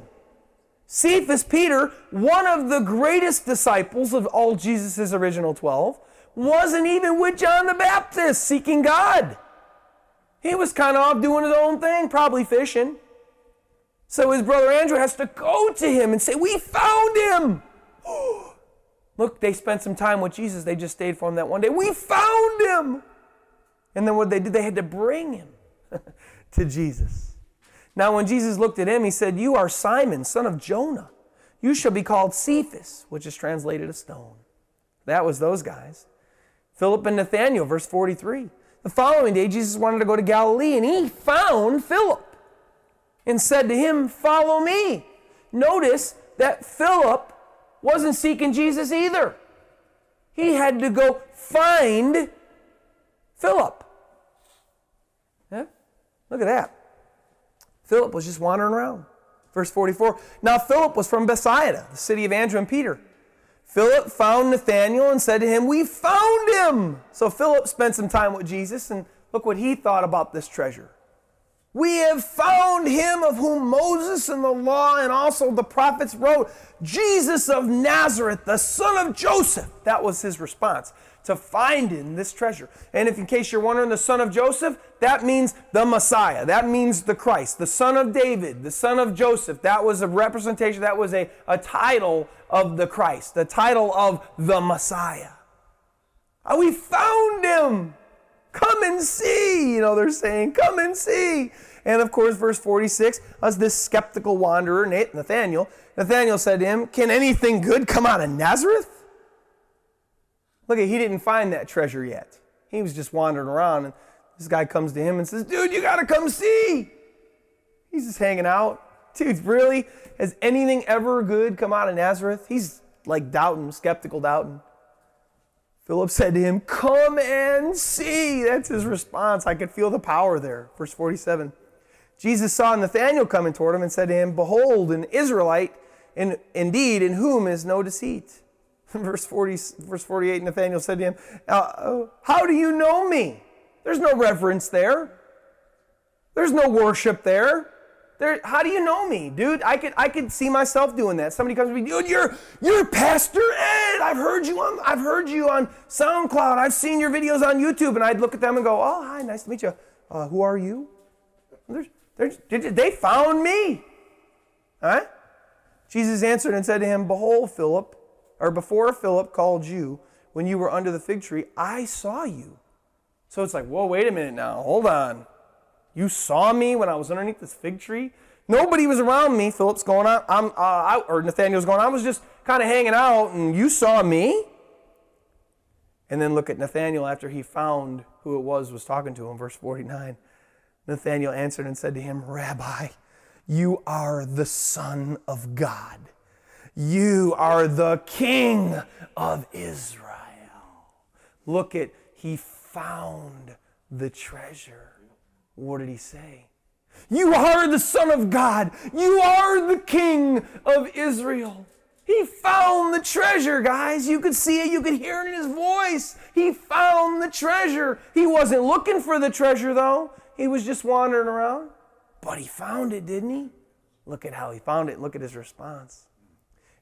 Cephas Peter, one of the greatest disciples of all Jesus' original twelve, wasn't even with John the Baptist seeking God. He was kind of off doing his own thing, probably fishing. So his brother Andrew has to go to him and say, we found him. Look, they spent some time with Jesus. They just stayed for him that one day. We found him. And then what they did, they had to bring him to Jesus. Now when Jesus looked at him, he said, you are Simon, son of Jonah. You shall be called Cephas, which is translated a stone. That was those guys. Philip and Nathanael, verse forty-three. The following day, Jesus wanted to go to Galilee, and he found Philip and said to him, follow me. Notice that Philip wasn't seeking Jesus either. He had to go find Philip. Yeah? Look at that. Philip was just wandering around. Verse forty-four, now Philip was from Bethsaida, the city of Andrew and Peter. Philip found Nathanael and said to him, we found him. So Philip spent some time with Jesus, and look what he thought about this treasure. We have found him of whom Moses and the law and also the prophets wrote, Jesus of Nazareth, the son of Joseph. That was his response, to find in this treasure. And if in case you're wondering, the son of Joseph, that means the Messiah. That means the Christ, the son of David, the son of Joseph. That was a representation, that was a, a title of the Christ, the title of the Messiah. Oh, we found him. Come and see, you know, they're saying, come and see. And of course, verse forty-six, as this skeptical wanderer, Nathanael, Nathanael said to him, can anything good come out of Nazareth? Look, he didn't find that treasure yet. He was just wandering around, and this guy comes to him and says, dude, you got to come see. He's just hanging out. Dude, really? Has anything ever good come out of Nazareth? He's like doubting, skeptical doubting. Philip said to him, come and see. That's his response. I could feel the power there. Verse forty-seven. Jesus saw Nathanael coming toward him and said to him, behold, an Israelite, and indeed, in whom is no deceit. Verse forty, verse forty-eight, Nathanael said to him, uh, how do you know me? There's no reverence there. There's no worship there. There, how do you know me, dude? I could, I could see myself doing that. Somebody comes to me, dude, you're, you're Pastor Ed. I've heard you on, I've heard you on SoundCloud. I've seen your videos on YouTube, and I'd look at them and go, oh, hi, nice to meet you. Uh, who are you? They're, they're, they found me. Huh? Jesus answered and said to him, behold, Philip, or before Philip called you, when you were under the fig tree, I saw you. So it's like, whoa, wait a minute now, hold on. You saw me when I was underneath this fig tree? Nobody was around me. Philip's going on, I'm, uh, I, or Nathanael's going on. I was just kind of hanging out, and you saw me? And then look at Nathanael after he found who it was was talking to him. Verse forty-nine, Nathanael answered and said to him, Rabbi, you are the Son of God. You are the King of Israel. Look at, he found the treasure. What did he say? You are the Son of God. You are the King of Israel. He found the treasure, guys. You could see it. You could hear it in his voice. He found the treasure. He wasn't looking for the treasure, though. He was just wandering around. But he found it, didn't he? Look at how he found it. Look at his response.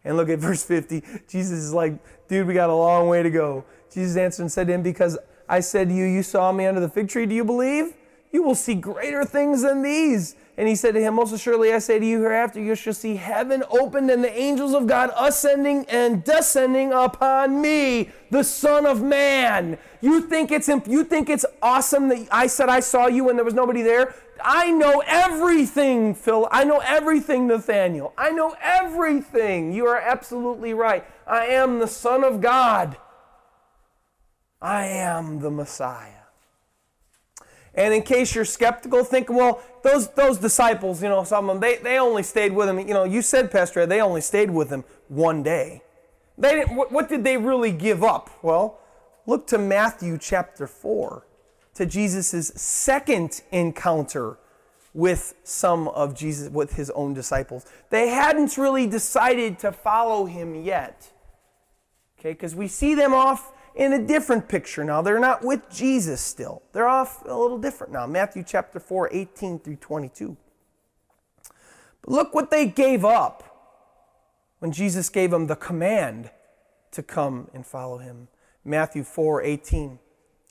And look at verse fifty. Jesus is like, dude, we got a long way to go. Jesus answered and said to him, because I said to you, you saw me under the fig tree. Do you believe? You will see greater things than these. And he said to him, most assuredly I say to you, hereafter you shall see heaven opened and the angels of God ascending and descending upon me, the Son of Man. You think it's imp- you think it's awesome that I said I saw you when there was nobody there? I know everything, Phil. I know everything, Nathanael. I know everything. You are absolutely right. I am the Son of God. I am the Messiah. And in case you're skeptical, think, well, those those disciples, you know, some of them, they, they only stayed with him. You know, you said, Pastor Ed, they only stayed with him one day. They didn't, what, what did they really give up? Well, look to Matthew chapter four, to Jesus' second encounter with some of Jesus, with his own disciples. They hadn't really decided to follow him yet. Okay, because we see them off in a different picture now. They're not with Jesus still. They're off a little different now. Matthew chapter four, eighteen through twenty-two. But look what they gave up. when Jesus gave him the command to come and follow him. Matthew four eighteen.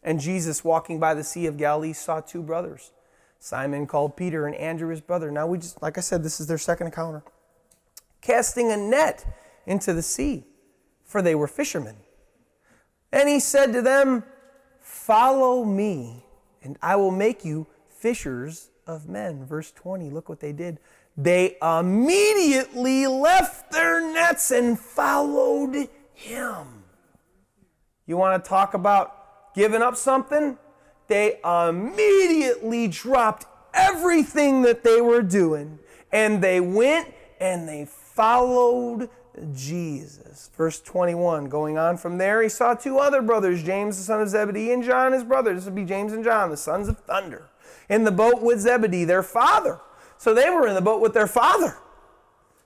And Jesus, walking by the Sea of Galilee, saw two brothers, Simon called Peter and Andrew his brother. Now we just, like I said, this is their second encounter. Casting a net into the sea, for they were fishermen. And he said to them, follow me, and I will make you fishers of men. Verse twenty, look what they did. They immediately left their nets and followed him. You want to talk about giving up something? They immediately dropped everything that they were doing, and they went and they followed Jesus. Verse twenty-one, going on from there, he saw two other brothers, James the son of Zebedee and John his brother. This would be James and John, the sons of thunder, in the boat with Zebedee, their father. So they were in the boat with their father,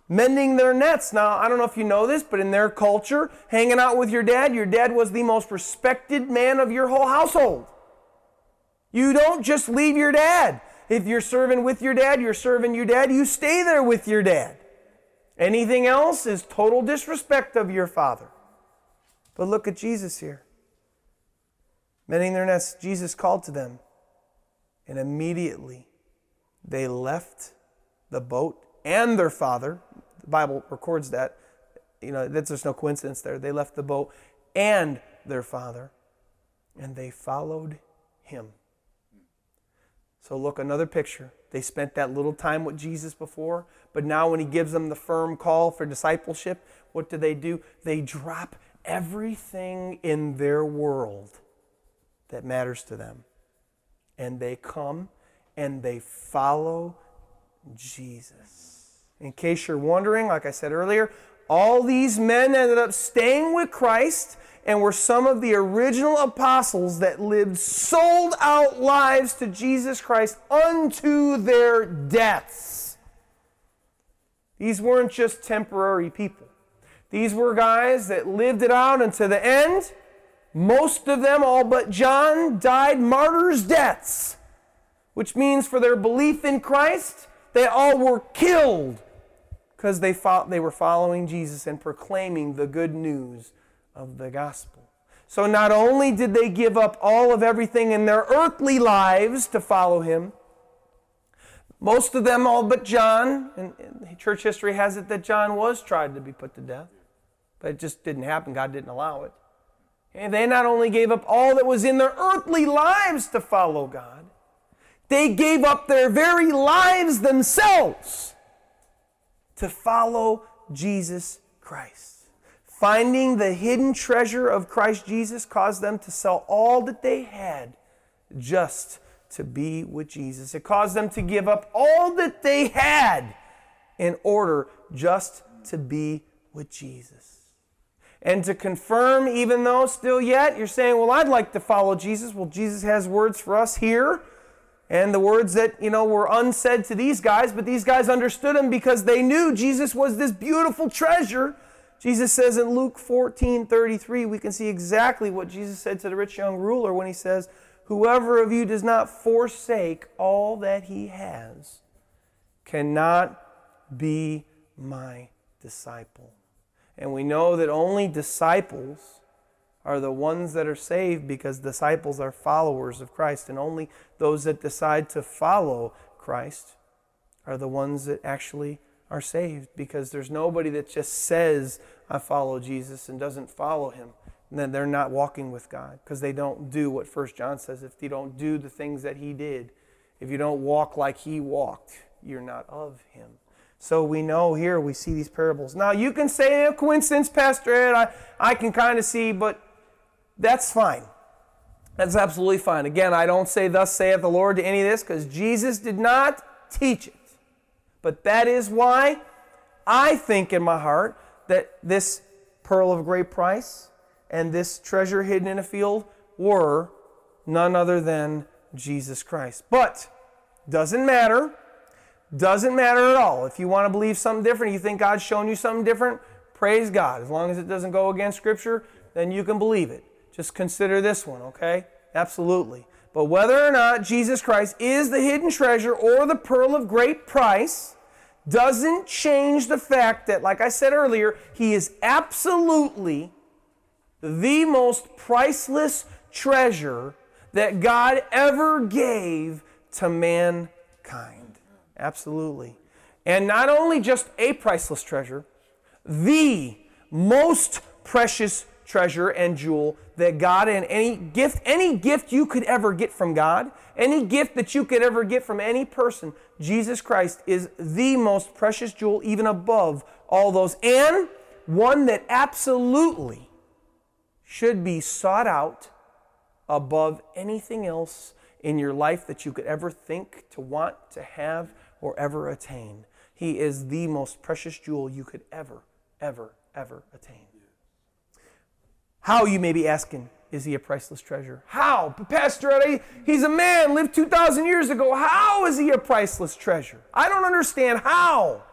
mending their nets. Now, I don't know if you know this, but in their culture, hanging out with your dad, your dad was the most respected man of your whole household. You don't just leave your dad. If you're serving with your dad, you're serving your dad, you stay there with your dad. Anything else is total disrespect of your father. But look at Jesus here. Mending their nets, Jesus called to them, and immediately they left the boat and their father. The Bible records that. You know, that's just no coincidence there. They left the boat and their father, and they followed him. So look, another picture. They spent that little time with Jesus before, but now when he gives them the firm call for discipleship, what do they do? They drop everything in their world that matters to them. And they come and they follow Jesus. In case you're wondering, like I said earlier, all these men ended up staying with Christ and were some of the original apostles that lived sold out lives to Jesus Christ unto their deaths. These weren't just temporary people. These were guys that lived it out until the end. Most of them, all but John, died martyrs' deaths, which means for their belief in Christ, they all were killed, because they thought they were following Jesus and proclaiming the good news of the gospel. So not only did they give up all of everything in their earthly lives to follow him, most of them, all but John, and church history has it that John was tried to be put to death, but it just didn't happen. God didn't allow it. And they not only gave up all that was in their earthly lives to follow God, they gave up their very lives themselves to follow Jesus Christ. Finding the hidden treasure of Christ Jesus caused them to sell all that they had just to be with Jesus. It caused them to give up all that they had in order just to be with Jesus. And to confirm, even though still yet you're saying, well, I'd like to follow Jesus. Well, Jesus has words for us here. And the words that, you know, were unsaid to these guys, but these guys understood him because they knew Jesus was this beautiful treasure. Jesus says in Luke fourteen thirty-three, we can see exactly what Jesus said to the rich young ruler when he says, whoever of you does not forsake all that he has cannot be my disciple. And we know that only disciples are the ones that are saved, because disciples are followers of Christ, and only those that decide to follow Christ are the ones that actually are saved, because there's nobody that just says, I follow Jesus, and doesn't follow him. And then they're not walking with God, because they don't do what First John says. If you don't do the things that he did, if you don't walk like he walked, you're not of him. So we know here, we see these parables. Now you can say, a coincidence, Pastor Ed, I, I can kind of see, but that's fine. That's absolutely fine. Again, I don't say thus saith the Lord to any of this, because Jesus did not teach it. But that is why I think in my heart that this pearl of great price and this treasure hidden in a field were none other than Jesus Christ. But doesn't matter. Doesn't matter at all. If you want to believe something different, you think God's shown you something different, praise God. As long as it doesn't go against Scripture, then you can believe it. Just consider this one, okay? Absolutely. But whether or not Jesus Christ is the hidden treasure or the pearl of great price, doesn't change the fact that, like I said earlier, he is absolutely the most priceless treasure that God ever gave to mankind. Absolutely. And not only just a priceless treasure, the most precious treasure and jewel that God, and any gift, any gift you could ever get from God, any gift that you could ever get from any person, Jesus Christ is the most precious jewel, even above all those, and one that absolutely should be sought out above anything else in your life that you could ever think to want to have or ever attain. He is the most precious jewel you could ever, ever, ever attain. How, you may be asking, is he a priceless treasure? How? Pastor Ed, he's a man, lived two thousand years ago. How is he a priceless treasure? I don't understand how.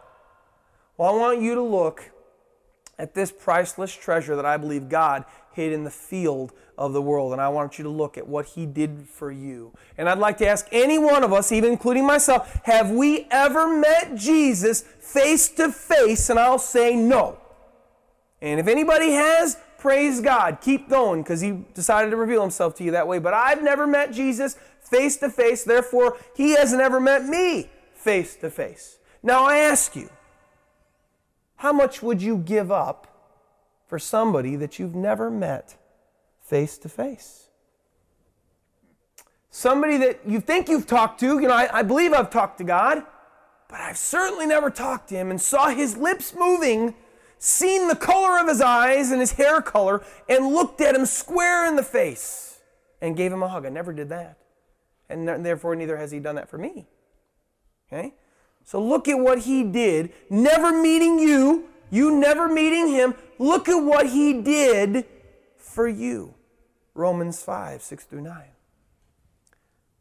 Well, I want you to look at this priceless treasure that I believe God hid in the field of the world. And I want you to look at what he did for you. And I'd like to ask any one of us, even including myself, have we ever met Jesus face to face? And I'll say no. And if anybody has, praise God. Keep going, because he decided to reveal himself to you that way. But I've never met Jesus face to face. Therefore, he hasn't ever met me face to face. Now, I ask you, how much would you give up for somebody that you've never met face to face? Somebody that you think you've talked to. You know, I, I believe I've talked to God, but I've certainly never talked to him, and saw his lips moving, seen the color of his eyes and his hair color, and looked at him square in the face and gave him a hug. I never did that. And therefore, neither has he done that for me. Okay? So look at what he did. Never meeting you, you never meeting him. Look at what he did for you. Romans five, six through nine.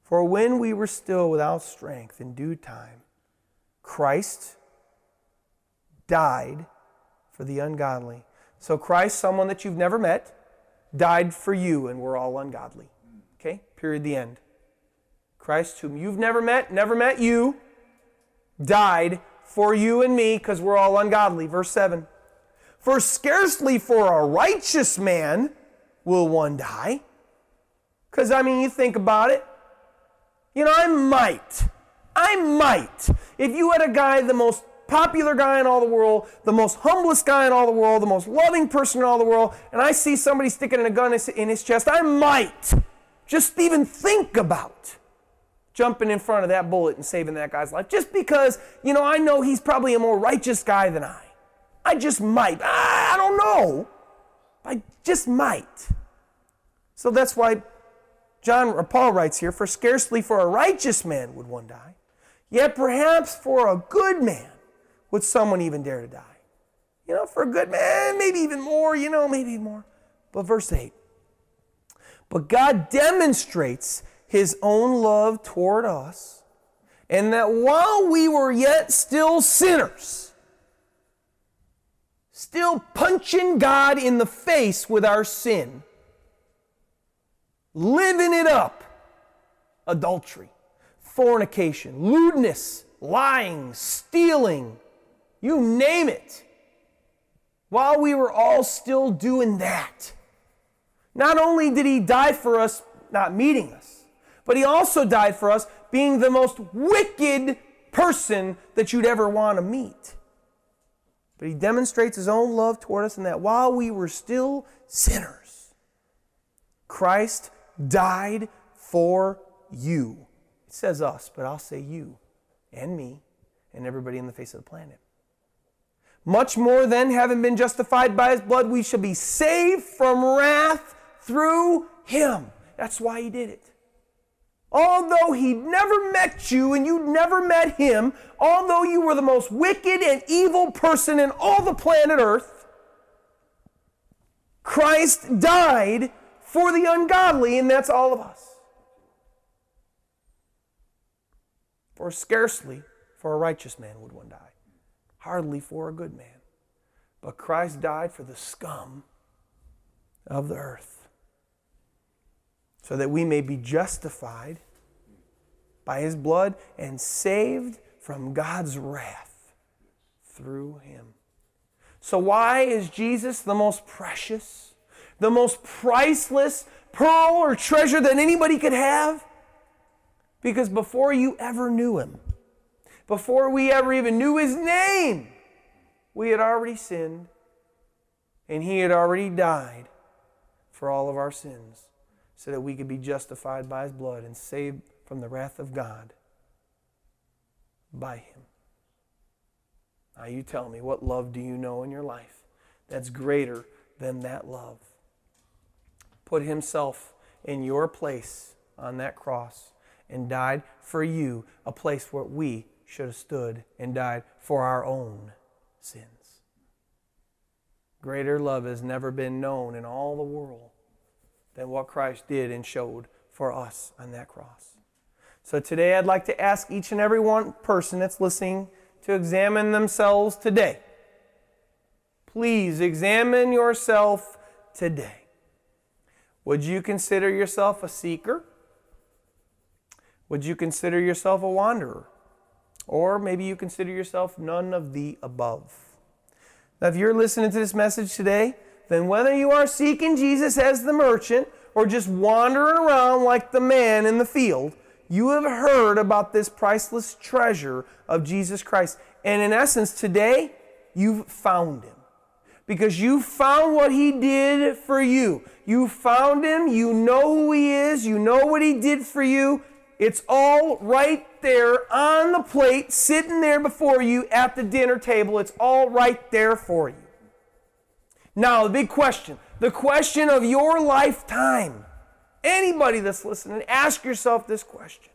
For when we were still without strength, in due time, Christ died for the ungodly. So Christ, someone that you've never met, died for you, and we're all ungodly. Okay? Period, the end. Christ, whom you've never met, never met you, died for you and me, because we're all ungodly. Verse seven. For scarcely for a righteous man will one die. Because, I mean, you think about it. You know, I might. I might. If you had a guy, the most popular guy in all the world, the most humblest guy in all the world, the most loving person in all the world, and I see somebody sticking a gun in his chest, I might just even think about jumping in front of that bullet and saving that guy's life, just because, you know, I know he's probably a more righteous guy than I. I just might. I don't know. I just might. So that's why John or Paul writes here, for scarcely for a righteous man would one die, yet perhaps for a good man would someone even dare to die? You know, for a good man, maybe even more, you know, maybe more. But verse eight. But God demonstrates his own love toward us, and that while we were yet still sinners, still punching God in the face with our sin, living it up, adultery, fornication, lewdness, lying, stealing, you name it. While we were all still doing that, not only did he die for us not meeting us, but he also died for us being the most wicked person that you'd ever want to meet. But he demonstrates his own love toward us in that while we were still sinners, Christ died for you. It says us, but I'll say you and me and everybody in the face of the planet. Much more then, having been justified by his blood, we shall be saved from wrath through him. That's why he did it. Although he never met you and you never met him, although you were the most wicked and evil person in all the planet Earth, Christ died for the ungodly, and that's all of us. For scarcely for a righteous man would one die. Hardly for a good man. But Christ died for the scum of the earth, so that we may be justified by his blood and saved from God's wrath through him. So why is Jesus the most precious, the most priceless pearl or treasure that anybody could have? Because before you ever knew him, before we ever even knew his name, we had already sinned and he had already died for all of our sins so that we could be justified by his blood and saved from the wrath of God by him. Now you tell me, what love do you know in your life that's greater than that love? Put himself in your place on that cross and died for you, a place where we should have stood and died for our own sins. Greater love has never been known in all the world than what Christ did and showed for us on that cross. So today I'd like to ask each and every one person that's listening to examine themselves today. Please examine yourself today. Would you consider yourself a seeker? Would you consider yourself a wanderer? Or maybe you consider yourself none of the above. Now, if you're listening to this message today, then whether you are seeking Jesus as the merchant or just wandering around like the man in the field, you have heard about this priceless treasure of Jesus Christ. And in essence, today, you've found him. Because you found what he did for you. You found him. You know who he is. You know what he did for you. It's all right there on the plate, sitting there before you at the dinner table. It's all right there for you. Now, the big question, the question of your lifetime. Anybody that's listening, ask yourself this question.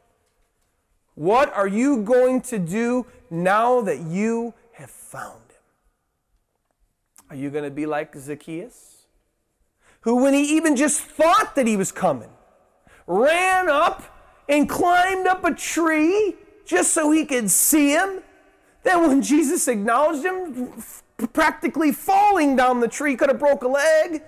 What are you going to do now that you have found him? Are you going to be like Zacchaeus, who when he even just thought that he was coming, ran up and climbed up a tree just so he could see him? Then when Jesus acknowledged him, practically falling down the tree, could have broke a leg.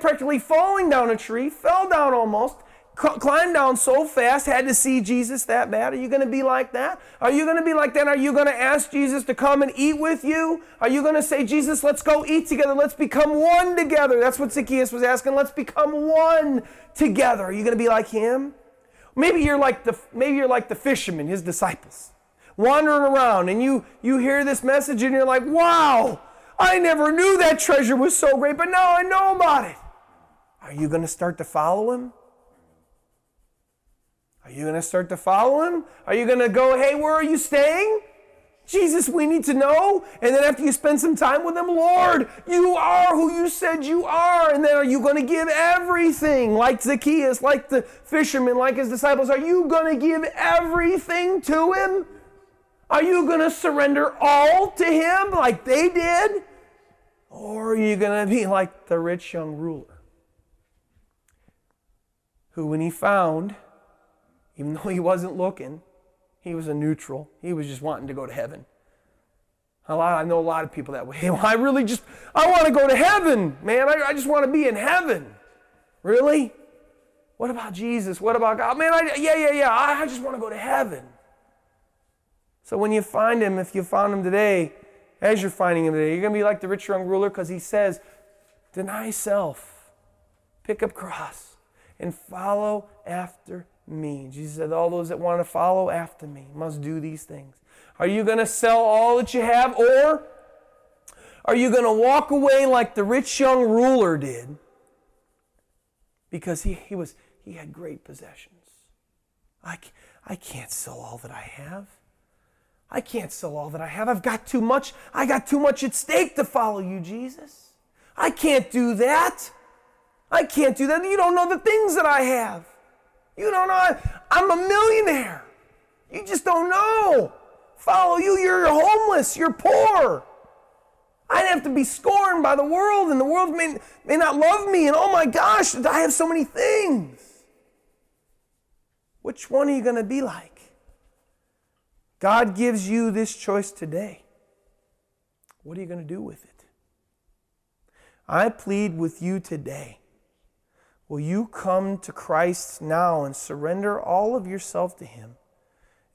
Practically falling down a tree, fell down almost, climbed down so fast, had to see Jesus that bad. Are you going to be like that? Are you going to be like that? Are you going to ask Jesus to come and eat with you? Are you going to say, Jesus, let's go eat together. Let's become one together. That's what Zacchaeus was asking. Let's become one together. Are you going to be like him? Maybe you're like the, maybe you're like the fishermen, his disciples, wandering around, and you, you hear this message and you're like, wow, I never knew that treasure was so great, but now I know about it. Are you going to start to follow him? Are you going to start to follow him? Are you going to go, hey, where are you staying? Jesus, we need to know. And then after you spend some time with him, Lord, you are who you said you are. And then are you going to give everything, like Zacchaeus, like the fisherman, like his disciples? Are you going to give everything to him? Are you going to surrender all to him like they did? Or are you going to be like the rich young ruler, who when he found, even though he wasn't looking, he was a neutral. He was just wanting to go to heaven. A lot, I know a lot of people that way. Hey, well, I really just, I want to go to heaven, man. I, I just want to be in heaven. Really? What about Jesus? What about God? Man, I, yeah, yeah, yeah. I, I just want to go to heaven. So when you find him, if you found him today, as you're finding him today, you're going to be like the rich young ruler, because he says, deny self, pick up cross, and follow after me. Jesus said, all those that want to follow after me must do these things. Are you going to sell all that you have, or are you going to walk away like the rich young ruler did? Because he, he, was, he had great possessions. I, I can't sell all that I have. I can't sell all that I have. I've got too much. I got too much at stake to follow you, Jesus. I can't do that. I can't do that. You don't know the things that I have. You don't know. I, I'm a millionaire. You just don't know. Follow you. You're homeless. You're poor. I'd have to be scorned by the world, and the world may, may not love me. And oh my gosh, I have so many things. Which one are you going to be like? God gives you this choice today. What are you going to do with it? I plead with you today. Will you come to Christ now and surrender all of yourself to him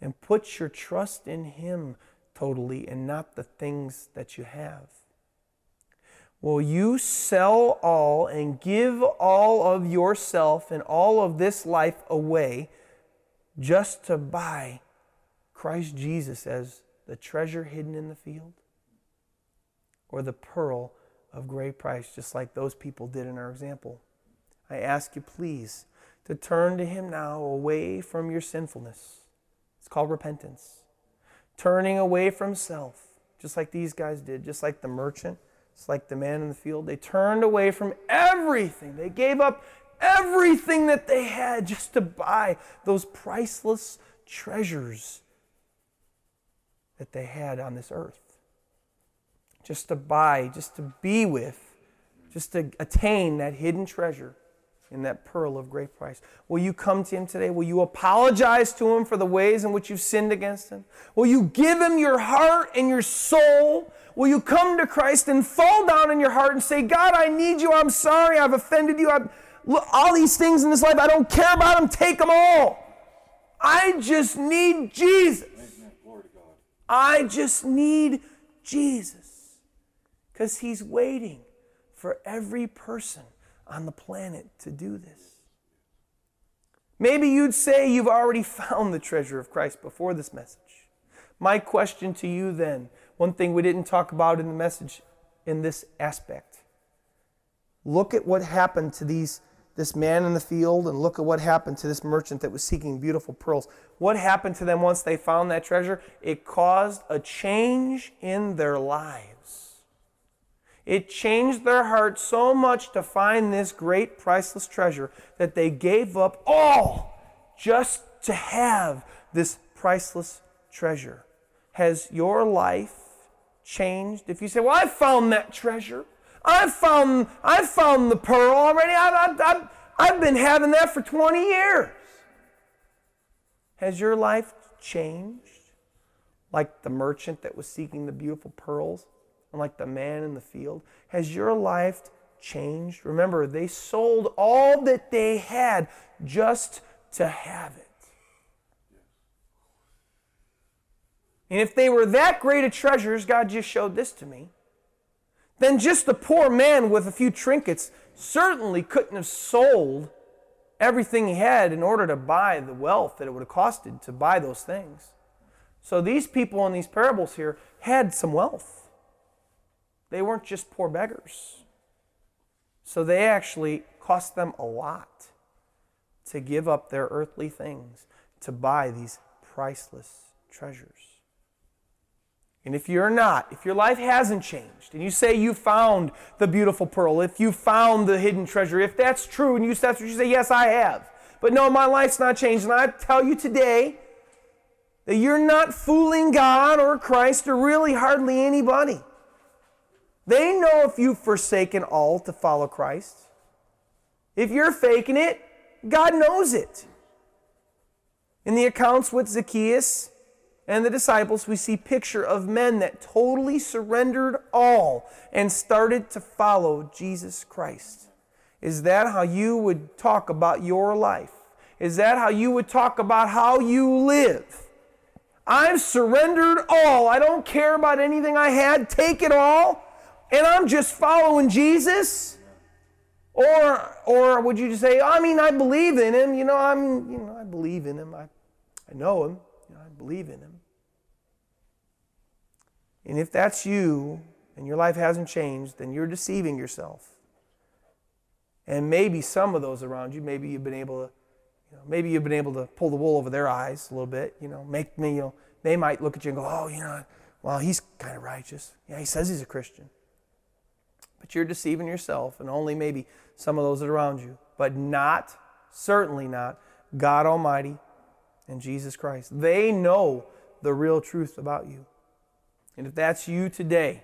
and put your trust in him totally and not the things that you have? Will you sell all and give all of yourself and all of this life away just to buy Christ Jesus as the treasure hidden in the field? Or the pearl of great price, just like those people did in our example? I ask you, please, to turn to Him now away from your sinfulness. It's called repentance. Turning away from self, just like these guys did, just like the merchant, just like the man in the field. They turned away from everything. They gave up everything that they had just to buy those priceless treasures that they had on this earth. Just to buy, just to be with, just to attain that hidden treasure and that pearl of great price. Will you come to Him today? Will you apologize to Him for the ways in which you've sinned against Him? Will you give Him your heart and your soul? Will you come to Christ and fall down in your heart and say, God, I need you. I'm sorry. I've offended you. I've, all these things in this life, I don't care about them. Take them all. I just need Jesus. Amen. Glory to God. I just need Jesus. Because He's waiting for every person on the planet to do this. Maybe you'd say you've already found the treasure of Christ before this message. My question to you then, one thing we didn't talk about in the message in this aspect. Look at what happened to these this man in the field, and look at what happened to this merchant that was seeking beautiful pearls. What happened to them once they found that treasure? It caused a change in their lives. It changed their heart so much to find this great priceless treasure that they gave up all just to have this priceless treasure. Has your life changed? If you say, well, I found that treasure. I found, I found the pearl already. I, I, I, I've been having that for twenty years. Has your life changed? Like the merchant that was seeking the beautiful pearls and like the man in the field? Has your life changed? Remember, they sold all that they had just to have it. And if they were that great of treasures, God just showed this to me, then just the poor man with a few trinkets certainly couldn't have sold everything he had in order to buy the wealth that it would have costed to buy those things. So these people in these parables here had some wealth. They weren't just poor beggars. So they actually cost them a lot to give up their earthly things to buy these priceless treasures. And if you're not, if your life hasn't changed, and you say you found the beautiful pearl, if you found the hidden treasure, if that's true, and you, that's what you say, yes, I have. But no, my life's not changed. And I tell you today that you're not fooling God or Christ or really hardly anybody. They know if you've forsaken all to follow Christ. If you're faking it, God knows it. In the accounts with Zacchaeus and the disciples, we see picture of men that totally surrendered all and started to follow Jesus Christ. Is that how you would talk about your life? Is that how you would talk about how you live? I've surrendered all. I don't care about anything I had. Take it all. And I'm just following Jesus. Or, or would you just say, I mean, I believe in Him. You know, I'm, you know, I believe in Him. I, I know Him. I believe in Him. And if that's you and your life hasn't changed, then you're deceiving yourself. And maybe some of those around you, maybe you've been able to, you know, maybe you've been able to pull the wool over their eyes a little bit. You know, make me. You know, they might look at you and go, "Oh, you know, well, he's kind of righteous. Yeah, he says he's a Christian." But you're deceiving yourself, and only maybe some of those that are around you, but not, certainly not, God Almighty and Jesus Christ. They know the real truth about you. And if that's you today,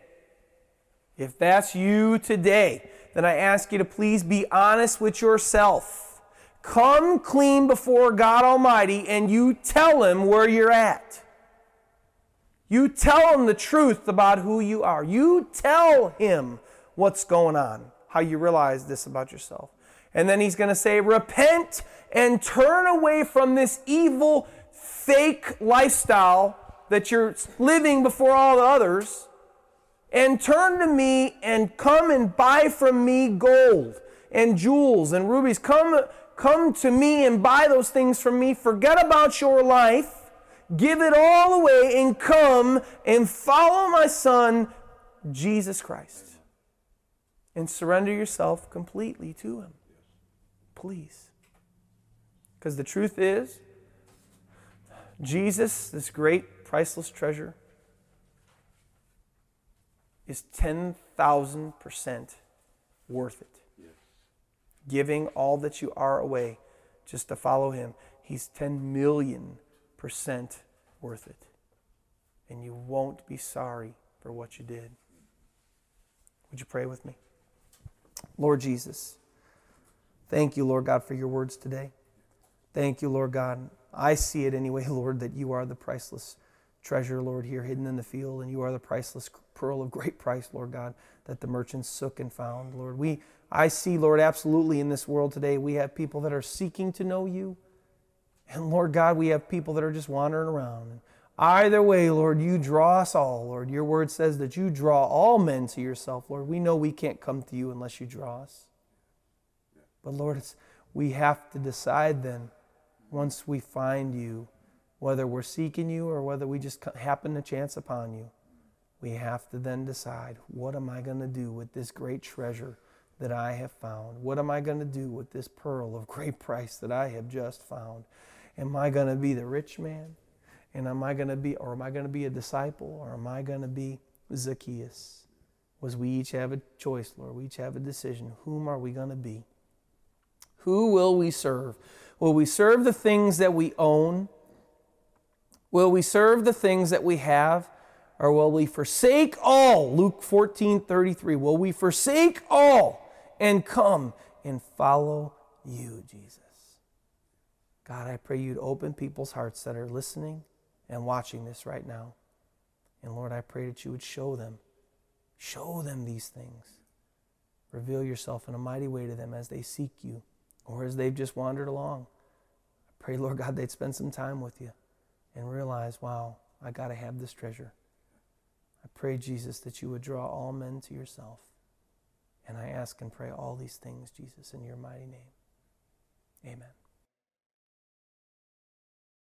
if that's you today, then I ask you to please be honest with yourself. Come clean before God Almighty and you tell Him where you're at. You tell Him the truth about who you are. You tell Him what's going on, how you realize this about yourself. And then He's going to say, repent and turn away from this evil, fake lifestyle that you're living before all the others, and turn to me and come and buy from me gold and jewels and rubies. Come, come to me and buy those things from me. Forget about your life. Give it all away and come and follow my Son, Jesus Christ. And surrender yourself completely to Him. Please. Because the truth is, Jesus, this great, priceless treasure, is ten thousand percent worth it. Yes. Giving all that you are away just to follow Him, He's ten million percent worth it. And you won't be sorry for what you did. Would you pray with me? Lord Jesus, thank you, Lord God, for your words today. Thank you, Lord God. I see it anyway, Lord, that you are the priceless treasure, Lord, here hidden in the field, and you are the priceless pearl of great price, Lord God, that the merchants sook and found, Lord. We, I see, Lord, absolutely in this world today, we have people that are seeking to know you, and Lord God, we have people that are just wandering around. Either way, Lord, you draw us all, Lord. Your word says that you draw all men to yourself, Lord. We know we can't come to you unless you draw us. But Lord, it's, we have to decide then, once we find you, whether we're seeking you or whether we just happen to chance upon you, we have to then decide, what am I going to do with this great treasure that I have found? What am I going to do with this pearl of great price that I have just found? Am I going to be the rich man? And am I going to be, or am I going to be a disciple? Or am I going to be Zacchaeus? Was we each have a choice, Lord. We each have a decision. Whom are we going to be? Who will we serve? Will we serve the things that we own? Will we serve the things that we have? Or will we forsake all? Luke fourteen thirty-three. Will we forsake all and come and follow you, Jesus? God, I pray you'd open people's hearts that are listening and watching this right now. And Lord, I pray that you would show them. Show them these things. Reveal yourself in a mighty way to them as they seek you. Or as they've just wandered along. I pray, Lord God, they'd spend some time with you and realize, wow, I got to have this treasure. I pray, Jesus, that you would draw all men to yourself. And I ask and pray all these things, Jesus, in your mighty name. Amen.